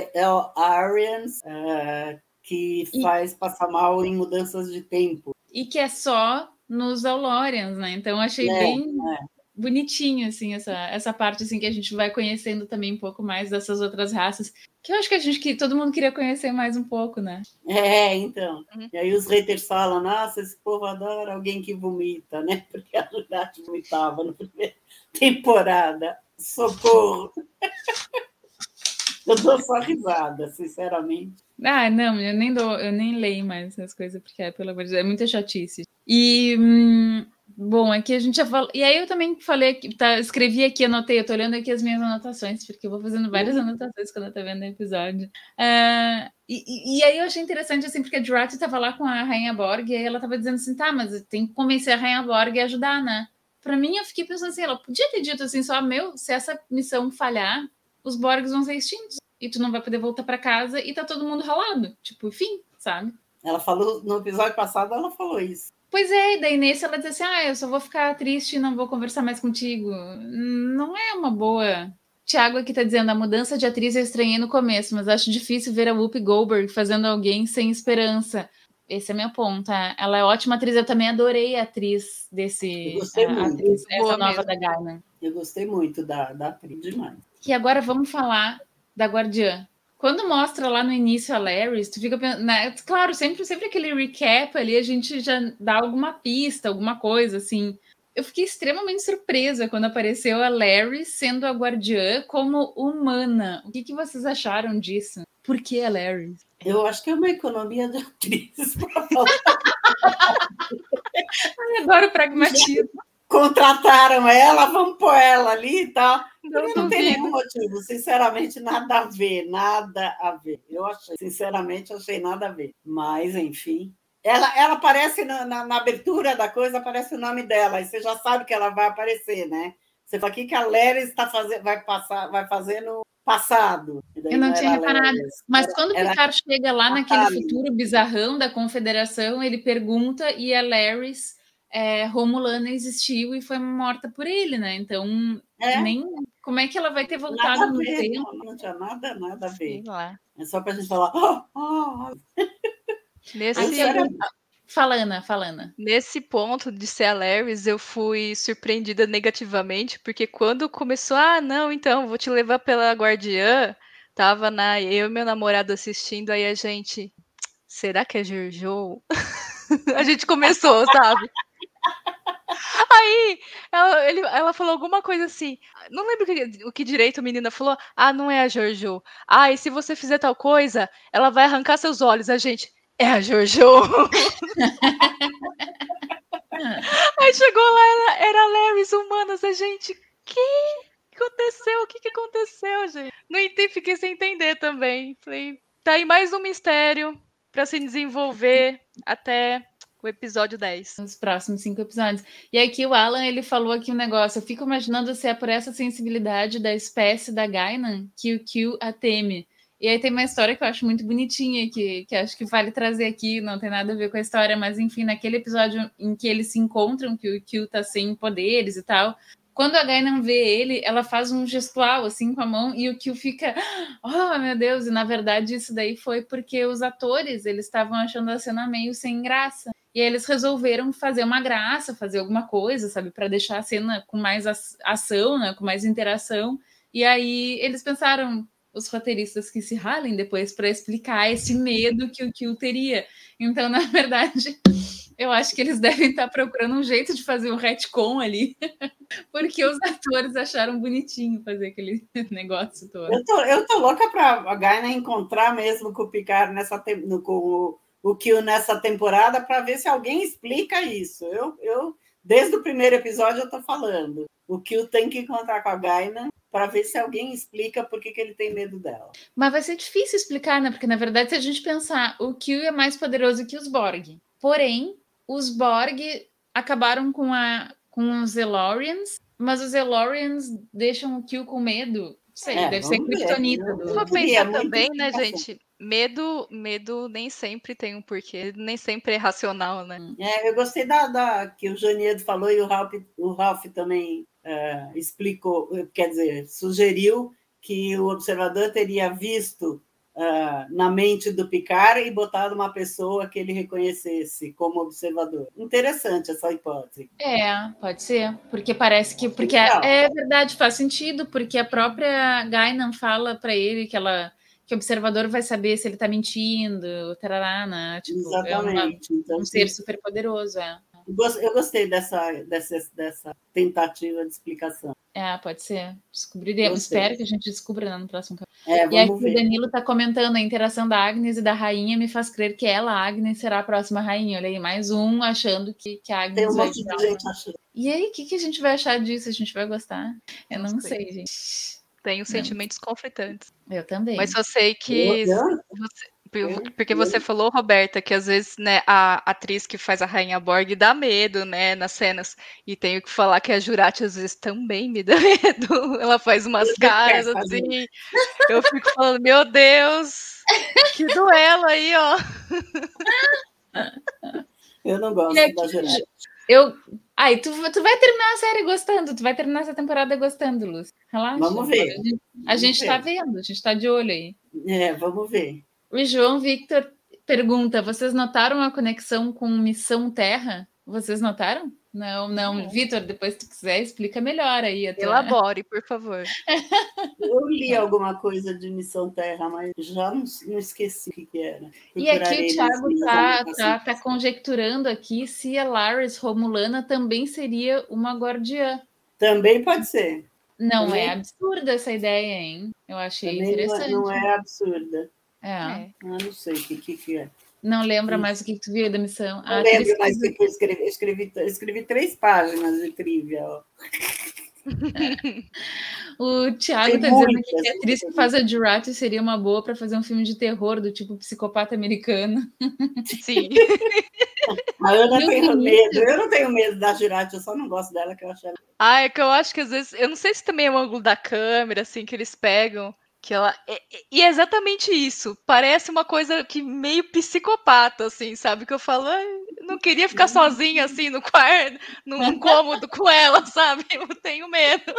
Arians, uh, que faz e, passar mal em mudanças de tempo. E que é só nos Aulorians, né? Então, achei é, bem é. bonitinho, assim, essa, essa parte, assim, que a gente vai conhecendo também um pouco mais dessas outras raças, que eu acho que a gente, que todo mundo queria conhecer mais um pouco, né? É, então. Uhum. E aí os haters falam, nossa, esse povo adora alguém que vomita, né? Porque a Jurati vomitava na primeira temporada. Socorro! Eu dou só risada, sinceramente. Ah, não, eu nem dou, eu nem leio mais essas coisas, porque, pelo amor de Deus, é muita chatice. E, hum, bom, aqui a gente já falou... E aí eu também falei, tá, escrevi aqui, anotei, eu tô olhando aqui as minhas anotações, porque eu vou fazendo várias anotações quando eu tô vendo o episódio. Uh, e, e aí eu achei interessante, assim, porque a Jurati tava lá com a Rainha Borg, e aí ela tava dizendo assim, tá, mas tem que convencer a Rainha Borg a ajudar, né? Pra mim, eu fiquei pensando assim, ela podia ter dito assim, só, meu, se essa missão falhar... os Borgs vão ser extintos, e tu não vai poder voltar para casa, e tá todo mundo ralado. Tipo, enfim, sabe? Ela falou, no episódio passado, ela falou isso. Pois é, e daí nesse ela diz assim, ah, eu só vou ficar triste e não vou conversar mais contigo. Não é uma boa... Tiago aqui tá dizendo, a mudança de atriz eu estranhei no começo, mas acho difícil ver a Whoopi Goldberg fazendo alguém sem esperança. Esse é meu ponto, tá? Ela é ótima atriz, eu também adorei a atriz desse... Eu gostei a, muito. Atriz, essa nova mesmo. Da Gaina. Eu gostei muito da, da atriz, demais. E agora vamos falar da Guardiã. Quando mostra lá no início a Laris, tu fica pensando... Né? Claro, sempre, sempre aquele recap ali, a gente já dá alguma pista, alguma coisa, assim. Eu fiquei extremamente surpresa quando apareceu a Laris sendo a Guardiã como humana. O que, que vocês acharam disso? Por que a Laris? Eu acho que é uma economia de atriz. Eu adoro pragmatismo. Contrataram ela, vamos pôr ela ali e tal. Não, não tem nenhum motivo, sinceramente, nada a ver, nada a ver. Eu achei, sinceramente, achei nada a ver. Mas, enfim, ela, ela aparece na, na, na abertura da coisa, aparece o nome dela, e você já sabe que ela vai aparecer, né? Você fala aqui que a Laris tá faze- vai, passar, vai fazer no passado. Eu não, não tinha reparado. Laris. Mas era, quando o Picard era... chega lá naquele futuro bizarrão da Confederação, ele pergunta e a Laris... É, Romulana existiu e foi morta por ele, né? Então, é. nem como é que ela vai ter voltado nada no ver, tempo? Não, não tinha nada, nada a ver. Lá. É só pra gente falar... Oh, oh. Nesse... Aí, era... Fala, Ana, fala, Ana. Nesse ponto de ser a Laris, eu fui surpreendida negativamente, porque quando começou, ah, não, então, vou te levar pela Guardiã, tava na... eu e meu namorado assistindo, aí a gente... Será que é Jojo? A gente começou, sabe? Aí, ela, ele, ela falou alguma coisa assim, não lembro o que, o que direito a menina falou, ah, não é a Jojo, ah, e se você fizer tal coisa, ela vai arrancar seus olhos, a gente, é a Jojo. Aí chegou lá, era, era Laris humanas, a gente, que aconteceu, o que, que aconteceu, gente? Não entendi, fiquei sem entender também, falei, tá aí mais um mistério pra se desenvolver até... o episódio dez. Nos próximos cinco episódios. E aqui o Alan, ele falou aqui um negócio. Eu fico imaginando se é por essa sensibilidade da espécie da Gaina que o Q a teme. E aí tem uma história que eu acho muito bonitinha, que, que acho que vale trazer aqui, não tem nada a ver com a história, mas enfim, naquele episódio em que eles se encontram, que o Q tá sem poderes e tal, quando a Gaina vê ele, ela faz um gestual, assim, com a mão, e o Q fica, oh, meu Deus, e na verdade isso daí foi porque os atores, eles estavam achando a cena meio sem graça. E aí eles resolveram fazer uma graça, fazer alguma coisa, sabe? Para deixar a cena com mais ação, né? Com mais interação. E aí eles pensaram, os roteiristas que se ralem depois para explicar esse medo que o Q teria. Então, na verdade, eu acho que eles devem estar procurando um jeito de fazer um retcon ali. Porque os atores acharam bonitinho fazer aquele negócio todo. Eu tô, eu tô louca para a Gaina encontrar mesmo com o Picard nessa... Te... No, com o... o Q nessa temporada, para ver se alguém explica isso. Eu, eu, desde o primeiro episódio eu estou falando. O Q tem que encontrar com a Gaina para ver se alguém explica por que, que ele tem medo dela. Mas vai ser difícil explicar, né? Porque, na verdade, se a gente pensar, o Q é mais poderoso que os Borg. Porém, os Borg acabaram com, a, com os Elorians, mas os Elorians deixam o Q com medo. Não sei, é, deve ser kryptonita. Só pensar também, né, gente? Medo, medo nem sempre tem um porquê, nem sempre é racional, né? É, eu gostei da, da que o Janiedo falou e o Ralph, o Ralph também é, explicou, quer dizer, sugeriu que o observador teria visto é, na mente do Picard e botado uma pessoa que ele reconhecesse como observador. Interessante essa hipótese. É, pode ser, porque parece que... porque é, é verdade, faz sentido, porque a própria Guinan fala para ele que ela... que o observador vai saber se ele está mentindo, tarará, né? Tipo, exatamente. É uma, então, um ser super poderoso, é. Eu gostei dessa, dessa, dessa tentativa de explicação. É, pode ser. Descobriremos. Gostei. Espero que a gente descubra no próximo capítulo. É, e aqui ver. O Danilo está comentando a interação da Agnes e da Rainha me faz crer que ela, a Agnes, será a próxima Rainha. Olha aí, mais um achando que, que a Agnes tem um vai monte de gente achando. E aí, o que, que a gente vai achar disso? A gente vai gostar? Eu não, não sei, sei, gente. Tenho sentimentos não. conflitantes. Eu também. Mas eu sei que... Você, porque você falou, Roberta, que às vezes, né, a atriz que faz a Rainha Borg dá medo, né, nas cenas. E tenho que falar que a Jurati às vezes também me dá medo. Ela faz umas eu caras assim. Eu fico falando, meu Deus, que duelo aí, ó. Eu não gosto é da Jurati. Eu... Ai, tu, tu vai terminar a série gostando, tu vai terminar essa temporada gostando, Lúcia. Relaxa. Vamos ver. A gente está vendo, a gente está de olho aí. É, vamos ver. O João Victor pergunta, vocês notaram a conexão com Missão Terra? Vocês notaram? Não, não. É. Victor, depois se tu quiser, explica melhor aí. Até... Elabore, por favor. Eu li alguma coisa de Missão Terra, mas já não, não esqueci o que era. E aqui o Thiago está tá, tá conjecturando aqui se a Laris Romulana também seria uma guardiã. Também pode ser. Não também. É absurda essa ideia, hein? Eu achei também interessante. Não é, não é absurda. É. É. Eu não sei o que, que, que é. Não lembra mais o que tu viu da missão. Não ah, lembro, escrevi... mas eu escrevi, escrevi, escrevi três páginas de trivia. Ó. O Thiago está dizendo que a atriz que faz a Jurati seria uma boa para fazer um filme de terror do tipo psicopata americano. Sim. A Ana tem medo. Eu não tenho medo da Jurati, eu só não gosto dela, que eu acho ela... Ah, é que eu acho que às vezes... Eu não sei se também é o ângulo da câmera, assim, que eles pegam... Que ela... E é exatamente isso. Parece uma coisa que meio psicopata, assim, sabe? Que eu falo, não queria ficar sozinha, assim, no quarto, num cômodo com ela, sabe? Eu tenho medo.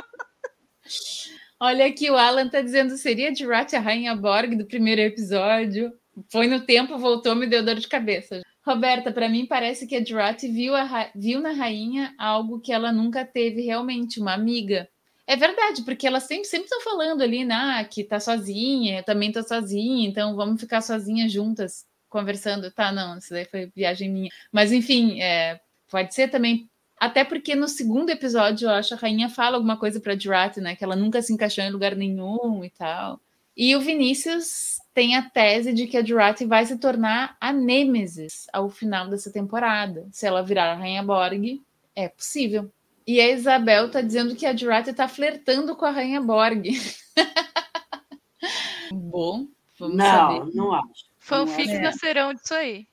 Olha aqui, o Alan tá dizendo, seria Jurati a Rainha Borg do primeiro episódio? Foi no tempo, voltou, me deu dor de cabeça. Roberta, para mim parece que a Jurati viu, a ra... viu na Rainha algo que ela nunca teve realmente, uma amiga. É verdade, porque elas sempre sempre estão falando ali, né, que tá sozinha, eu também tô sozinha, então vamos ficar sozinhas juntas, conversando. Tá, não, isso daí foi viagem minha. Mas, enfim, é, pode ser também. Até porque no segundo episódio, eu acho, a Rainha fala alguma coisa pra Jurati, né, que ela nunca se encaixou em lugar nenhum e tal. E o Vinícius tem a tese de que a Jurati vai se tornar a Nêmesis ao final dessa temporada. Se ela virar a Rainha Borg, é possível. E a Isabel tá dizendo que a Jurati tá flertando com a Rainha Borg. Bom, vamos não, saber. Não, não acho. Fanfics nascerão disso aí.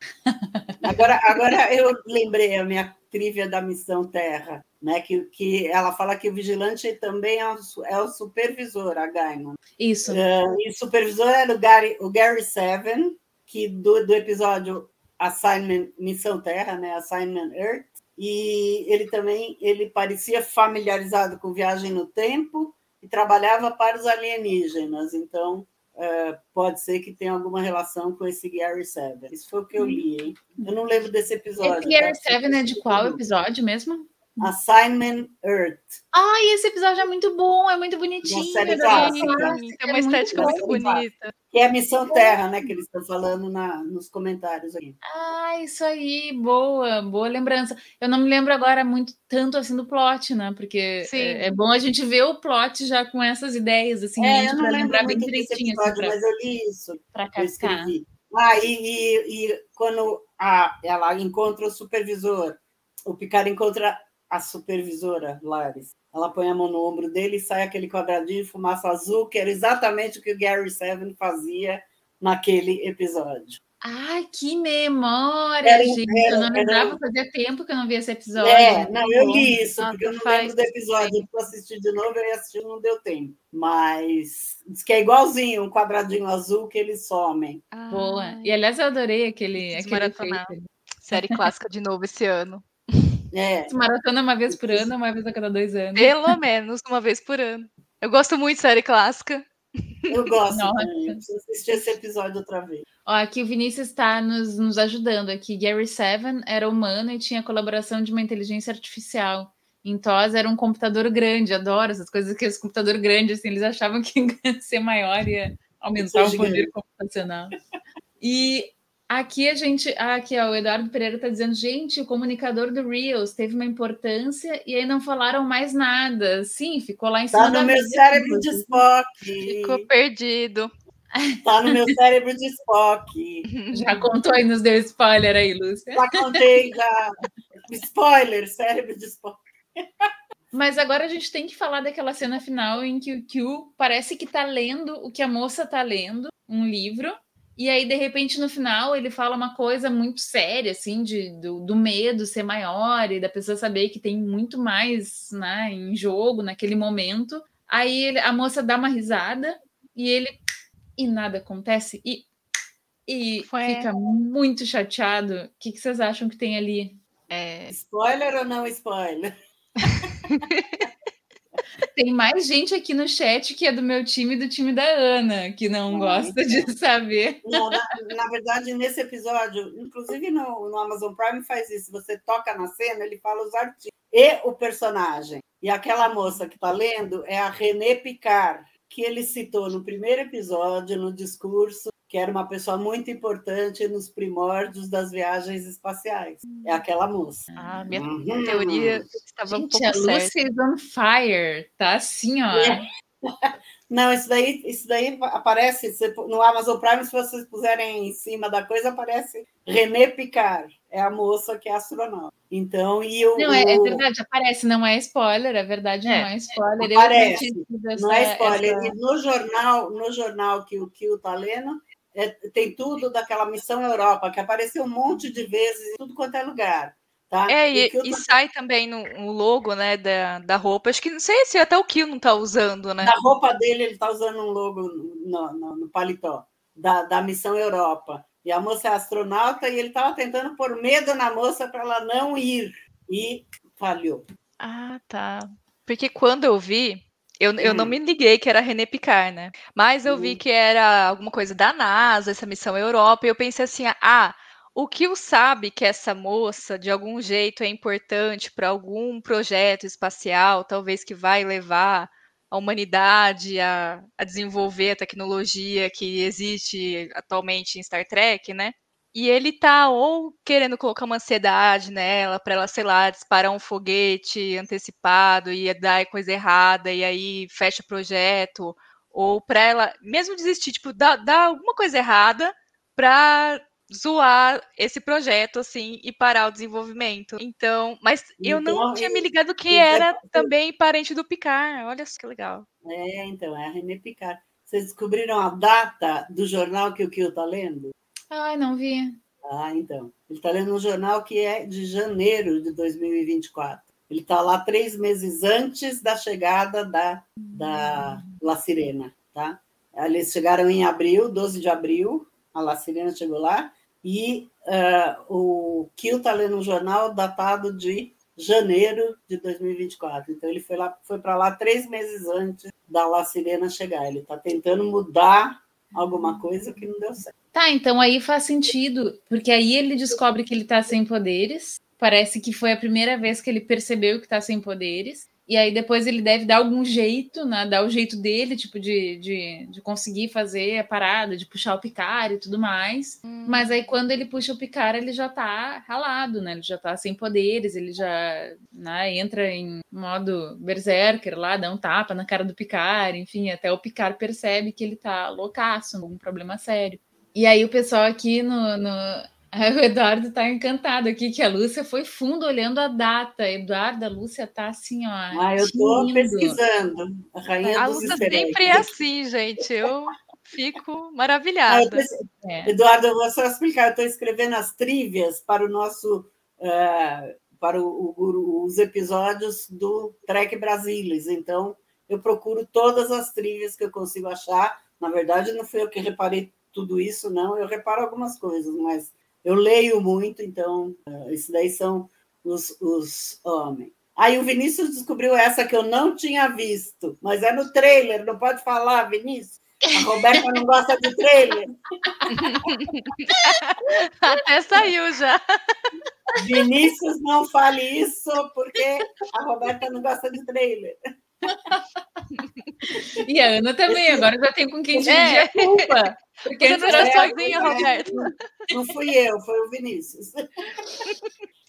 Agora, agora eu lembrei a minha trivia da Missão Terra, né? Que, que ela fala que o vigilante também é o, é o supervisor, a Gaina. Isso. Uh, e o supervisor era o Gary, o Gary Seven, que do, do episódio Assignment Missão Terra, né? Assignment Earth. E ele também ele parecia familiarizado com viagem no tempo e trabalhava para os alienígenas. Então, uh, pode ser que tenha alguma relação com esse Gary Seven. Isso foi o que eu li, hein? Eu não lembro desse episódio. Esse Gary Seven é de qual episódio mesmo? Assignment Earth. Ai, esse episódio é muito bom, é muito bonitinho. É, é uma estética muito, muito bonita. E é a Missão Terra, né, que eles estão falando na, nos comentários aqui. Ah, isso aí, boa, boa lembrança. Eu não me lembro agora muito tanto assim do plot, né, porque é, é bom a gente ver o plot já com essas ideias, assim, é, eu não lembro muito desse episódio, assim, pra, mas eu li isso. Pra cascar. Ah, e, e, e quando a, ela encontra o supervisor, o Picard encontra a supervisora Laris. Ela põe a mão no ombro dele e sai aquele quadradinho de fumaça azul, que era exatamente o que o Gary Seven fazia naquele episódio. Ai, que memória, era, gente. Era, eu não lembrava, fazia tempo que eu não vi esse episódio. É, não, eu li isso, porque eu não lembro do episódio. Eu assisti de novo, eu ia assistir, não deu tempo. Mas diz que é igualzinho, um quadradinho azul que eles somem. Ah, boa. E, aliás, eu adorei aquele... aquele série clássica de novo esse ano. É. Maratona uma vez por ano, uma vez a cada dois anos. Pelo menos uma vez por ano. Eu gosto muito de série clássica. Eu gosto também, eu preciso assistir esse episódio outra vez. Ó, aqui o Vinícius está nos, nos ajudando aqui. Gary Seven era humano e tinha a colaboração de uma inteligência artificial. Em T O S era um computador grande, adoro essas coisas que esse computador grande, assim, eles achavam que ia ser maior e ia aumentar o poder computacional. E... Aqui a gente, aqui ó, o Eduardo Pereira está dizendo, gente, o comunicador do Reels teve uma importância e aí não falaram mais nada. Sim, ficou lá em cima da mesa. Tá no meu cérebro de Spock. Ficou perdido. Tá no meu cérebro de Spock. Já contou aí, nos deu spoiler aí, Lúcia. Já contei, já. Spoiler, cérebro de Spock. Mas agora a gente tem que falar daquela cena final em que o Q parece que tá lendo o que a moça tá lendo, um livro. E aí, de repente, no final, ele fala uma coisa muito séria, assim, de, do, do medo ser maior e da pessoa saber que tem muito mais, né, em jogo naquele momento. Aí ele, a moça dá uma risada e ele... E nada acontece. E, e fica muito chateado. O que, que vocês acham que tem ali? É... Spoiler ou não spoiler? Tem mais gente aqui no chat que é do meu time e do time da Ana, que não, não gosta de saber. Não, na, na verdade, nesse episódio, inclusive no, no Amazon Prime faz isso, você toca na cena, ele fala os artigos e o personagem. E aquela moça que está lendo é a René Picard, que ele citou no primeiro episódio, no discurso, que era uma pessoa muito importante nos primórdios das viagens espaciais. É aquela moça. Ah, minha uhum. teoria estava Gente, um pouco certa. Gente, a Lucy is on fire, tá assim, ó. É. Não, isso daí, isso daí aparece, no Amazon Prime, se vocês puserem em cima da coisa, aparece René Picard, é a moça que é astronauta. Então, e o... Não, é, é verdade, aparece, não é spoiler, é verdade, é, não é spoiler. Aparece, dessa, não é spoiler. Essa... E no jornal, no jornal que o Q tá lendo, é, tem tudo daquela Missão Europa, que apareceu um monte de vezes em tudo quanto é lugar. Tá? É, e, e tá... sai também no, no logo, né, da, da roupa. Acho que não sei se até o Q não está usando, né? Da roupa dele, ele está usando um logo no, no, no paletó da, da Missão Europa. E a moça é astronauta e ele estava tentando pôr medo na moça para ela não ir. E falhou. Ah, tá. Porque quando eu vi... Eu, eu hum. não me liguei que era René Picard, né? Mas eu hum. vi que era alguma coisa da NASA, essa Missão Europa, e eu pensei assim, ah, o Q sabe que essa moça, de algum jeito, é importante para algum projeto espacial, talvez que vai levar a humanidade a, a desenvolver a tecnologia que existe atualmente em Star Trek, né? E ele tá ou querendo colocar uma ansiedade nela, para ela, sei lá, disparar um foguete antecipado e dar coisa errada, e aí fecha o projeto, ou para ela mesmo desistir, tipo, dar, dar alguma coisa errada para zoar esse projeto, assim, e parar o desenvolvimento. Então, mas eu então, não tinha me ligado que era também parente do Picard, olha só que legal. É, então, é a René Picard. Vocês descobriram a data do jornal que o Q tá lendo? Ai, não vi. Ah, então. Ele está lendo um jornal que é de janeiro de dois mil e vinte e quatro. Ele está lá três meses antes da chegada da, da La Sirena, tá? Eles chegaram em abril, doze de abril, a La Sirena chegou lá, e uh, o Q está lendo um jornal datado de janeiro de dois mil e vinte e quatro. Então, ele foi lá, foi para lá três meses antes da La Sirena chegar. Ele está tentando mudar alguma coisa que não deu certo. Tá, então aí faz sentido, porque aí ele descobre que ele tá sem poderes, parece que foi a primeira vez que ele percebeu que tá sem poderes, e aí depois ele deve dar algum jeito, né, dar o jeito dele, tipo, de, de, de conseguir fazer a parada, de puxar o Picard e tudo mais, hum. mas aí quando ele puxa o Picard, ele já tá ralado, né, ele já tá sem poderes, ele já, né, entra em modo berserker lá, dá um tapa na cara do Picard, enfim, até o Picard percebe que ele tá loucaço, algum problema sério. E aí o pessoal aqui no, no, O Eduardo está encantado aqui, que a Lúcia foi fundo olhando a data. Eduardo, a Lúcia está assim, ó. Ah, eu estou pesquisando. A, rainha a Lúcia diferentes. Sempre é assim, gente. Eu fico maravilhada. Ah, eu preciso... é. Eduardo, eu vou só explicar. Eu estou escrevendo as trívias para o nosso... Uh, para o, o, os episódios do Trek Brasilis. Então, eu procuro todas as trívias que eu consigo achar. Na verdade, não fui eu que reparei tudo isso, não. Eu reparo algumas coisas, mas... eu leio muito, então, uh, isso daí são os, os homens. Aí o Vinícius descobriu essa que eu não tinha visto, mas é no trailer, não pode falar, Vinícius. A Roberta não gosta de trailer. Até saiu já. Vinícius, não fale isso, porque a Roberta não gosta de trailer. E a Ana também, esse... agora já tem com quem dividir é. a culpa. Porque eu não era sozinha, Roberto. Não fui eu, foi o Vinícius.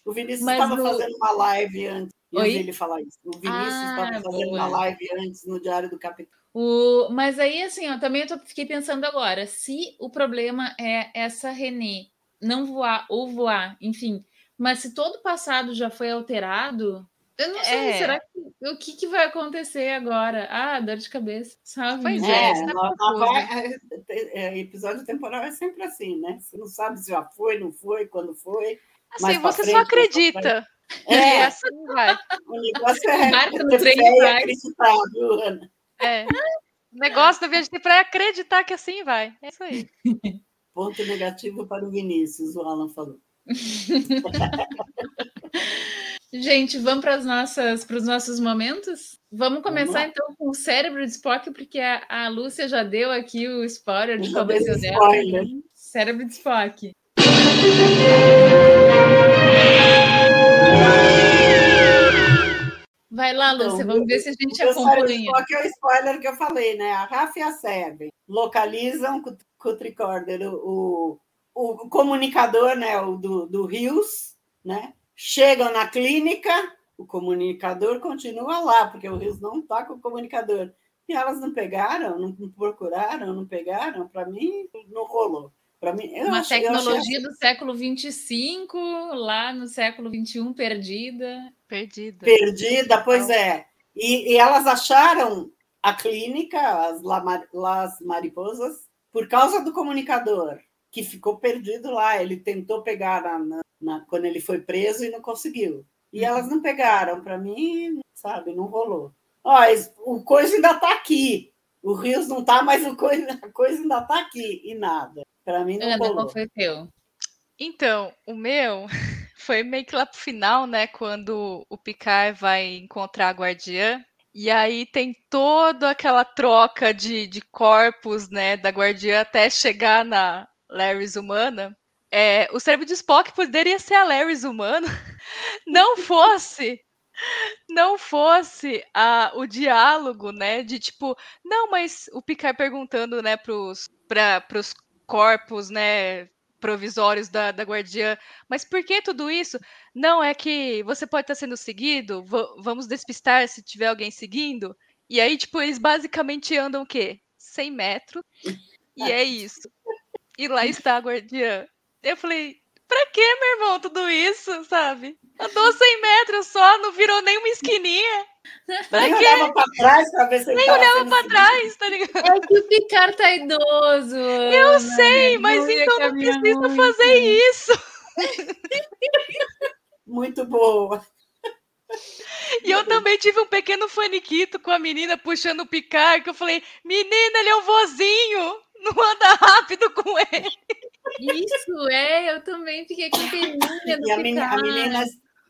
O Vinícius estava no... fazendo uma live antes. Oi? Ele falar isso. O Vinícius estava ah, fazendo uma live antes no Diário do Capitão. O... Mas aí, assim, ó, também eu tô... fiquei pensando agora: se o problema é essa René não voar ou voar, enfim, mas se todo o passado já foi alterado. Eu não sei, é. será que o que, que vai acontecer agora? Ah, dor de cabeça. Sabe? Pois é, é nós, vai, episódio temporal é sempre assim, né? Você não sabe se já foi, não foi, quando foi. Assim, você frente, só acredita. É, é, assim vai. O negócio é, Marca no trem de vai. Acreditar, viu, Ana? É. O negócio da viagem temporal é acreditar que assim vai. É isso aí. Ponto negativo para o Vinícius, o Alan falou. Gente, vamos para as nossas, para os nossos momentos? Vamos começar, vamos então, com o cérebro de Spock, porque a, a Lúcia já deu aqui o spoiler de qual vai ser o dela. Cérebro de Spock. Vai lá, Lúcia, vamos ver se a gente acompanha. O Spock é o spoiler que eu falei, né? A Raf e a Seven localizam com, com o tricorder o, o, o comunicador, né? O do, do Rios, né? Chegam na clínica, o comunicador continua lá, porque o Rios não está com o comunicador. E elas não pegaram, não procuraram, não pegaram. Para mim, não rolou. Mim, eu Uma achei, tecnologia eu achei... do século vinte e cinco, lá no século vinte e um, perdida. Perdida. Perdida, pois é. E, e elas acharam a clínica, as Las Mariposas, por causa do comunicador, que ficou perdido lá. Ele tentou pegar na... na... Na, quando ele foi preso e não conseguiu. E uhum. elas não pegaram, para mim, sabe, não rolou. Ó, o coisa ainda está aqui. O Rios não está, mas o coisa, a coisa ainda está aqui. E nada. Para mim, não Ana, rolou. Qual foi o teu? Então, o meu foi meio que lá pro final, né? Quando o Picard vai encontrar a guardiã. E aí tem toda aquela troca de, de corpos, né? Da guardiã até chegar na Laris humana. É, o cérebro de Spock poderia ser a Laris humana, não fosse, não fosse a, o diálogo, né, de tipo, não, mas o Picard perguntando, né, pros, pra, pros corpos, né, provisórios da, da guardiã, mas por que tudo isso? Não, é que você pode estar sendo seguido, vamos despistar se tiver alguém seguindo, e aí, tipo, eles basicamente andam o quê? cem metros, e é isso. E lá está a guardiã. Eu falei, pra que, meu irmão, tudo isso, sabe? Andou cem metros só, não virou nem uma esquininha. Pra nem quê? Olhava pra trás pra ver se ele Nem olhava pra trás, tá ligado? É que o Picard tá idoso. Eu Ana, sei, mas então não precisa muito. fazer isso. Muito boa. E eu também tive um pequeno faniquito com a menina puxando o Picard, que eu falei, menina, ele é o vozinho, não anda rápido com ele. Isso, é, eu também fiquei com peninha do e a, menina, a menina,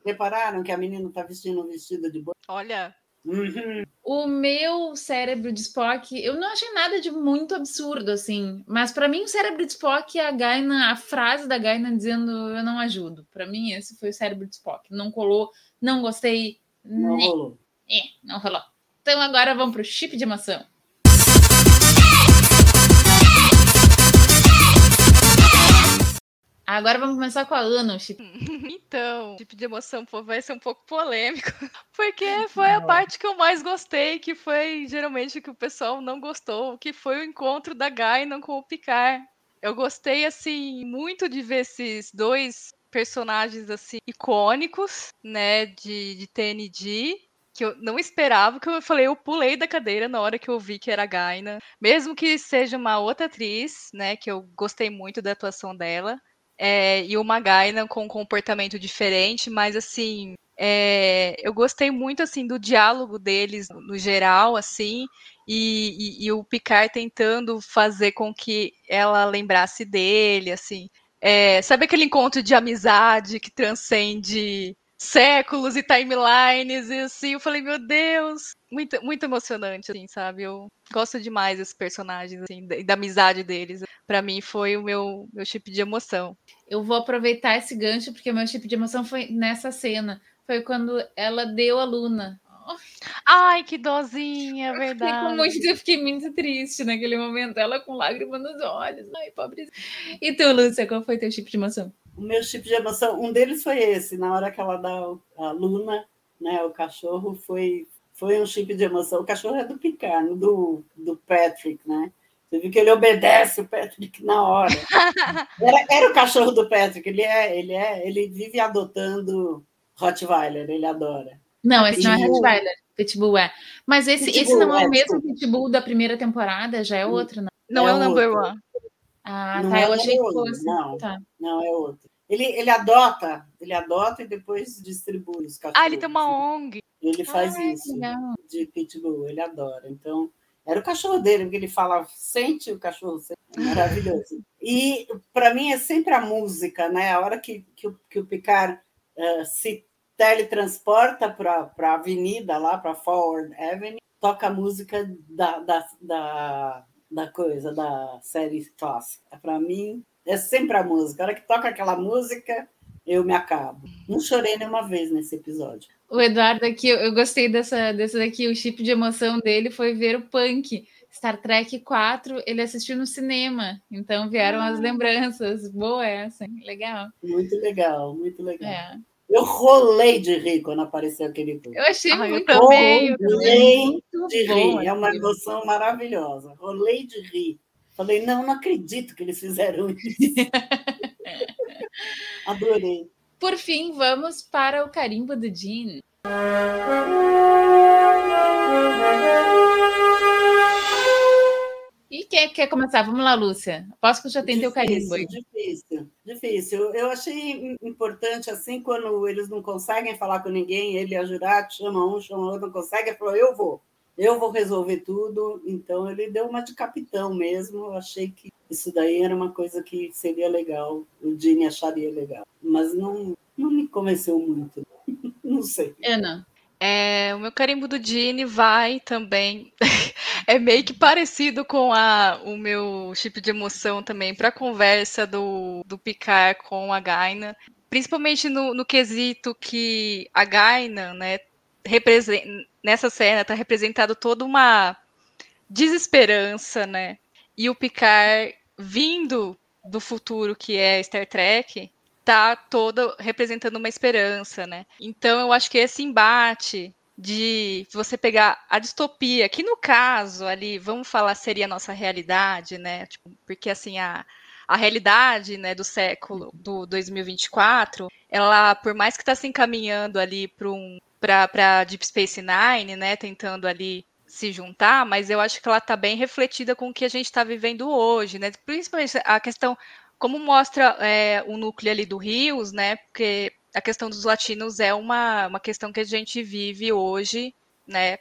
repararam que a menina tá vestindo um vestido de boa? Olha. Uhum. O meu cérebro de Spock, eu não achei nada de muito absurdo, assim, mas pra mim o cérebro de Spock é a Gaina, a frase da Gaina dizendo, eu não ajudo. Pra mim esse foi o cérebro de Spock. Não colou, não gostei. Não né. rolou. É, não rolou. Então agora vamos pro chip de maçã. Agora vamos começar com a Ana. Então, o tipo de emoção vai ser um pouco polêmico, porque foi a parte que eu mais gostei, que foi geralmente o que o pessoal não gostou, que foi o encontro da Gaina com o Picard. Eu gostei, assim, muito de ver esses dois personagens, assim, icônicos, né, de, de T N G, que eu não esperava, que eu falei, eu pulei da cadeira na hora que eu vi que era a Gaina. Mesmo que seja uma outra atriz, né, que eu gostei muito da atuação dela, é, e uma Gaina com um comportamento diferente, mas, assim, é, eu gostei muito, assim, do diálogo deles no geral, assim, e, e, e o Picard tentando fazer com que ela lembrasse dele, assim. É, sabe aquele encontro de amizade que transcende séculos e timelines, e assim, eu falei, meu Deus, muito, muito emocionante, assim, sabe? Eu gosto demais desses personagens, assim, da, da amizade deles. Pra mim foi o meu, meu chip de emoção. Eu vou aproveitar esse gancho, porque o meu chip de emoção foi nessa cena. Foi quando ela deu a Luna. Ai, que dozinha, é verdade. Com muito, eu fiquei muito triste naquele momento. Ela com lágrimas nos olhos. Ai, pobrezinha. E tu, Lúcia, qual foi teu chip de emoção? O meu chip de emoção, um deles foi esse. Na hora que ela dá a Luna, né, o cachorro, foi, foi um chip de emoção. O cachorro é do Picard, do, do Patrick, né? Você viu que ele obedece o Patrick na hora. Era, era o cachorro do Patrick. Ele, é, ele, é, ele vive adotando Rottweiler, ele adora. Não, esse Pitbull. Não é Rottweiler, Pitbull é. Mas esse, Pitbull, esse não é o mesmo Pitbull da primeira temporada, já é outro, não? Não é, é o number outro. One. Ah, não, tá, é eu achei que fosse. Não, tá. Não, é outro. Ele, ele adota, ele adota e depois distribui os cachorros. Ah, ele tem uma O N G. Ele faz ah, isso, legal. De Pitbull, ele adora. Então, era o cachorro dele, porque ele fala, sente o cachorro, sente. Maravilhoso. E, para mim, é sempre a música, né? A hora que, que, que o Picard uh, se teletransporta para a avenida, lá para Forward Avenue, toca a música da, da, da, da coisa, da série clássica. Para mim, é sempre a música. A hora que toca aquela música, eu me acabo. Não chorei nenhuma vez nesse episódio. O Eduardo aqui, eu gostei dessa, dessa daqui, o chip de emoção dele foi ver o Punk. Star Trek quatro, ele assistiu no cinema, então vieram ah. as lembranças. Boa essa, legal. Muito legal, muito legal. É. Eu rolei de rir quando apareceu aquele filme. Eu achei ah, muito bom. Eu rolei de bom, rir. É uma emoção maravilhosa. Rolei de rir. Falei, não, não acredito que eles fizeram isso. Adorei. Por fim, vamos para o carimbo do Gene. E quem quer começar? Vamos lá, Lúcia. Aposto que eu já tentei o carimbo. Difícil, difícil. Eu achei importante, assim, quando eles não conseguem falar com ninguém, ele e a Jurati, chama um, chama outro, não consegue, ele falou, eu vou, eu vou resolver tudo. Então, ele deu uma de capitão mesmo. Eu achei que isso daí era uma coisa que seria legal, o Gene acharia legal. Mas não, não me convenceu muito, não sei. Ana? É, o meu carimbo do Gene vai também, é meio que parecido com a, o meu chip de emoção também, para a conversa do, do Picard com a Gaina, principalmente no, no quesito que a Gaina, né, represent, nessa cena está representado toda uma desesperança, né, e o Picard vindo do futuro que é Star Trek, tá toda representando uma esperança, né? Então, eu acho que esse embate de você pegar a distopia, que no caso ali, vamos falar, seria a nossa realidade, né? Tipo, porque, assim, a, a realidade, né, do século, do dois mil e vinte e quatro, ela, por mais que tá se encaminhando ali para um, pra, pra Deep Space Nine, né, tentando ali se juntar, mas eu acho que ela tá bem refletida com o que a gente tá vivendo hoje, né? Principalmente a questão... Como mostra é, o núcleo ali do Rios, né? Porque a questão dos latinos é uma, uma questão que a gente vive hoje, né?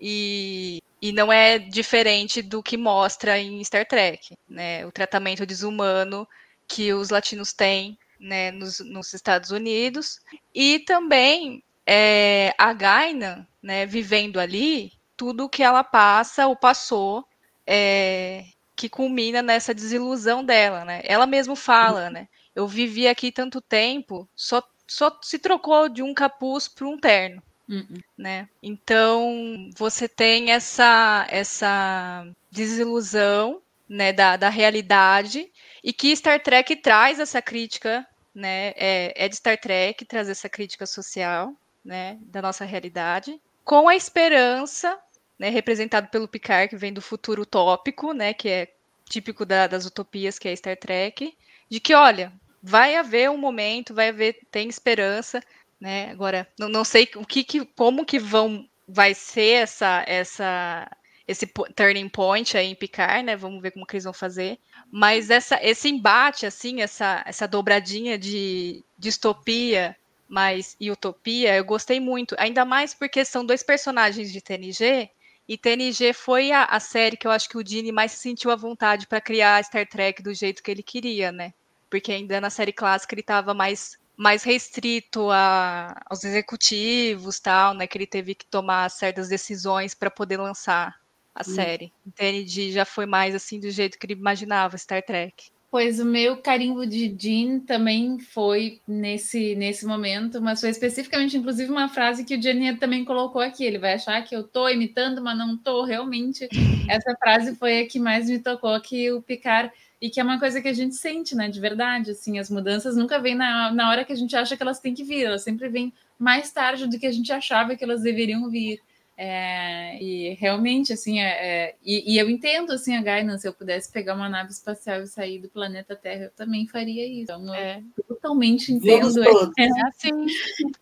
E, e não é diferente do que mostra em Star Trek, né? O tratamento desumano que os latinos têm, né, nos, nos Estados Unidos. E também é, a Gaina, né, vivendo ali, tudo o que ela passa ou passou... É, que culmina nessa desilusão dela, né? Ela mesma fala, né? Eu vivi aqui tanto tempo, só, só se trocou de um capuz para um terno, uh-uh. né? Então, você tem essa, essa desilusão, né, da, da realidade, e que Star Trek traz essa crítica, né? É, é de Star Trek trazer essa crítica social, né, da nossa realidade, com a esperança... Né, representado pelo Picard, que vem do futuro utópico, né, que é típico da, das utopias, que é Star Trek, de que, olha, vai haver um momento, vai haver, tem esperança, né? Agora, não, não sei o que, que, como que vão, vai ser essa, essa, esse turning point aí em Picard, né? Vamos ver como que eles vão fazer. Mas essa, esse embate, assim, essa, essa dobradinha de distopia mas, e utopia, eu gostei muito. Ainda mais porque são dois personagens de T N G, e T N G foi a, a série que eu acho que o Gene mais se sentiu à vontade para criar Star Trek do jeito que ele queria, né? Porque ainda na série clássica ele estava mais, mais restrito a, aos executivos, tal, né? Que ele teve que tomar certas decisões para poder lançar a hum. série. O T N G já foi mais assim do jeito que ele imaginava Star Trek. Pois o meu carimbo de Gene também foi nesse, nesse momento, mas foi especificamente, inclusive, uma frase que o Gene também colocou aqui. Ele vai achar que eu tô imitando, mas não tô realmente. Essa frase foi a que mais me tocou, que o Picard, e que é uma coisa que a gente sente, né, de verdade, assim, as mudanças nunca vêm na, na hora que a gente acha que elas têm que vir, elas sempre vêm mais tarde do que a gente achava que elas deveriam vir. É, e realmente, assim, é, é, e, e eu entendo, assim, a Gaina, se eu pudesse pegar uma nave espacial e sair do planeta Terra, eu também faria isso. Então, é. eu totalmente entendo. É, é assim.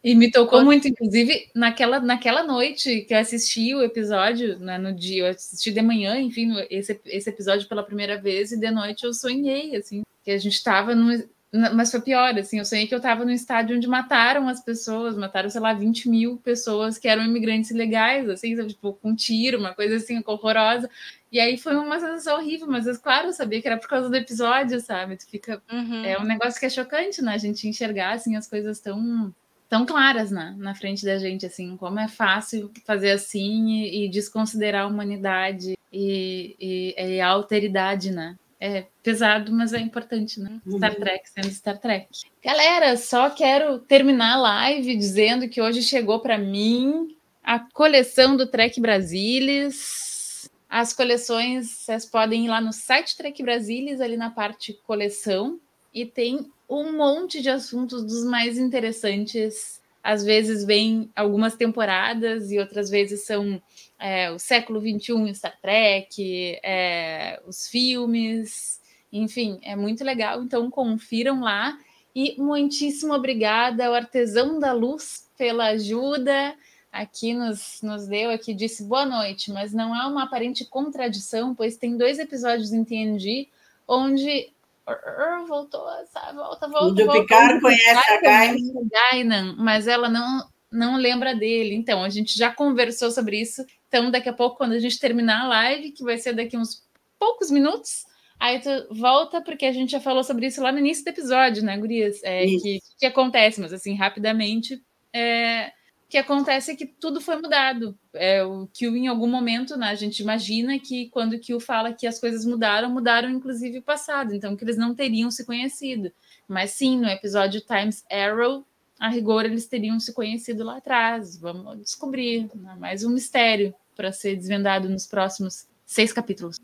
E me tocou muito, inclusive, naquela, naquela noite que eu assisti o episódio, né, no dia, eu assisti de manhã, enfim, esse, esse episódio pela primeira vez, e de noite eu sonhei, assim, que a gente tava num... Mas foi pior, assim, eu sonhei que eu estava num estádio onde mataram as pessoas, mataram, sei lá, vinte mil pessoas que eram imigrantes ilegais, assim, sabe? Tipo, com um tiro, uma coisa assim, horrorosa. E aí foi uma sensação horrível, mas eu, claro, eu sabia que era por causa do episódio, sabe? Tu fica... Uhum. É um negócio que é chocante, né? A gente enxergar, assim, as coisas tão, tão claras, né? Na frente da gente, assim, como é fácil fazer assim e, e desconsiderar a humanidade e, e, e a alteridade, né? É pesado, mas é importante, né? Star Trek sendo Star Trek. Galera, só quero terminar a live dizendo que hoje chegou para mim a coleção do Trek Brasilis. As coleções, vocês podem ir lá no site Trek Brasilis, ali na parte coleção, e tem um monte de assuntos dos mais interessantes. Às vezes vem algumas temporadas e outras vezes são... É, o século vinte e um, Star Trek, é, os filmes, enfim, é muito legal, então confiram lá, e muitíssimo obrigada ao Artesão da Luz pela ajuda, aqui nos, nos deu, aqui disse boa noite, mas não há uma aparente contradição, pois tem dois episódios em T N G, onde... Voltou, sabe? Volta, volta, volta. O Picard conhece a Gaina, mas ela não... não lembra dele, então a gente já conversou sobre isso, então daqui a pouco quando a gente terminar a live, que vai ser daqui uns poucos minutos, aí tu volta, porque a gente já falou sobre isso lá no início do episódio, né, gurias? É, que, que acontece, mas assim, rapidamente, é, o que acontece é que tudo foi mudado, é, o Q em algum momento, né, a gente imagina que quando o Q fala que as coisas mudaram, mudaram inclusive o passado, então que eles não teriam se conhecido, mas sim, no episódio Time's Arrow, a rigor, eles teriam se conhecido lá atrás. Vamos descobrir, né? Mais um mistério para ser desvendado nos próximos seis capítulos.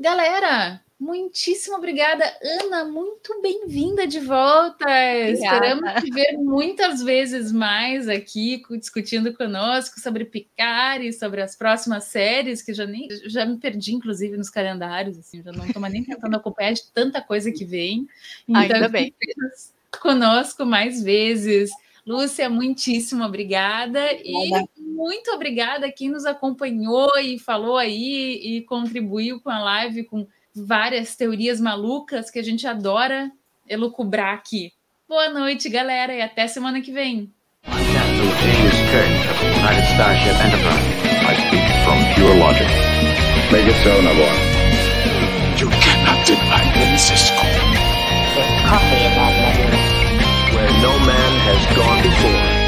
Galera, muitíssimo obrigada. Ana, muito bem-vinda de volta. Obrigada. Esperamos te ver muitas vezes mais aqui, discutindo conosco sobre Picard e sobre as próximas séries, que já, nem, já me perdi, inclusive, nos calendários. Assim, já não estou nem tentando acompanhar de tanta coisa que vem. Então, ainda bem. Conosco mais vezes. Lúcia, muitíssimo obrigada, obrigada e muito obrigada a quem nos acompanhou e falou aí e contribuiu com a live com várias teorias malucas que a gente adora elucubrar aqui. Boa noite, galera, e até semana que vem. Where no man has gone before.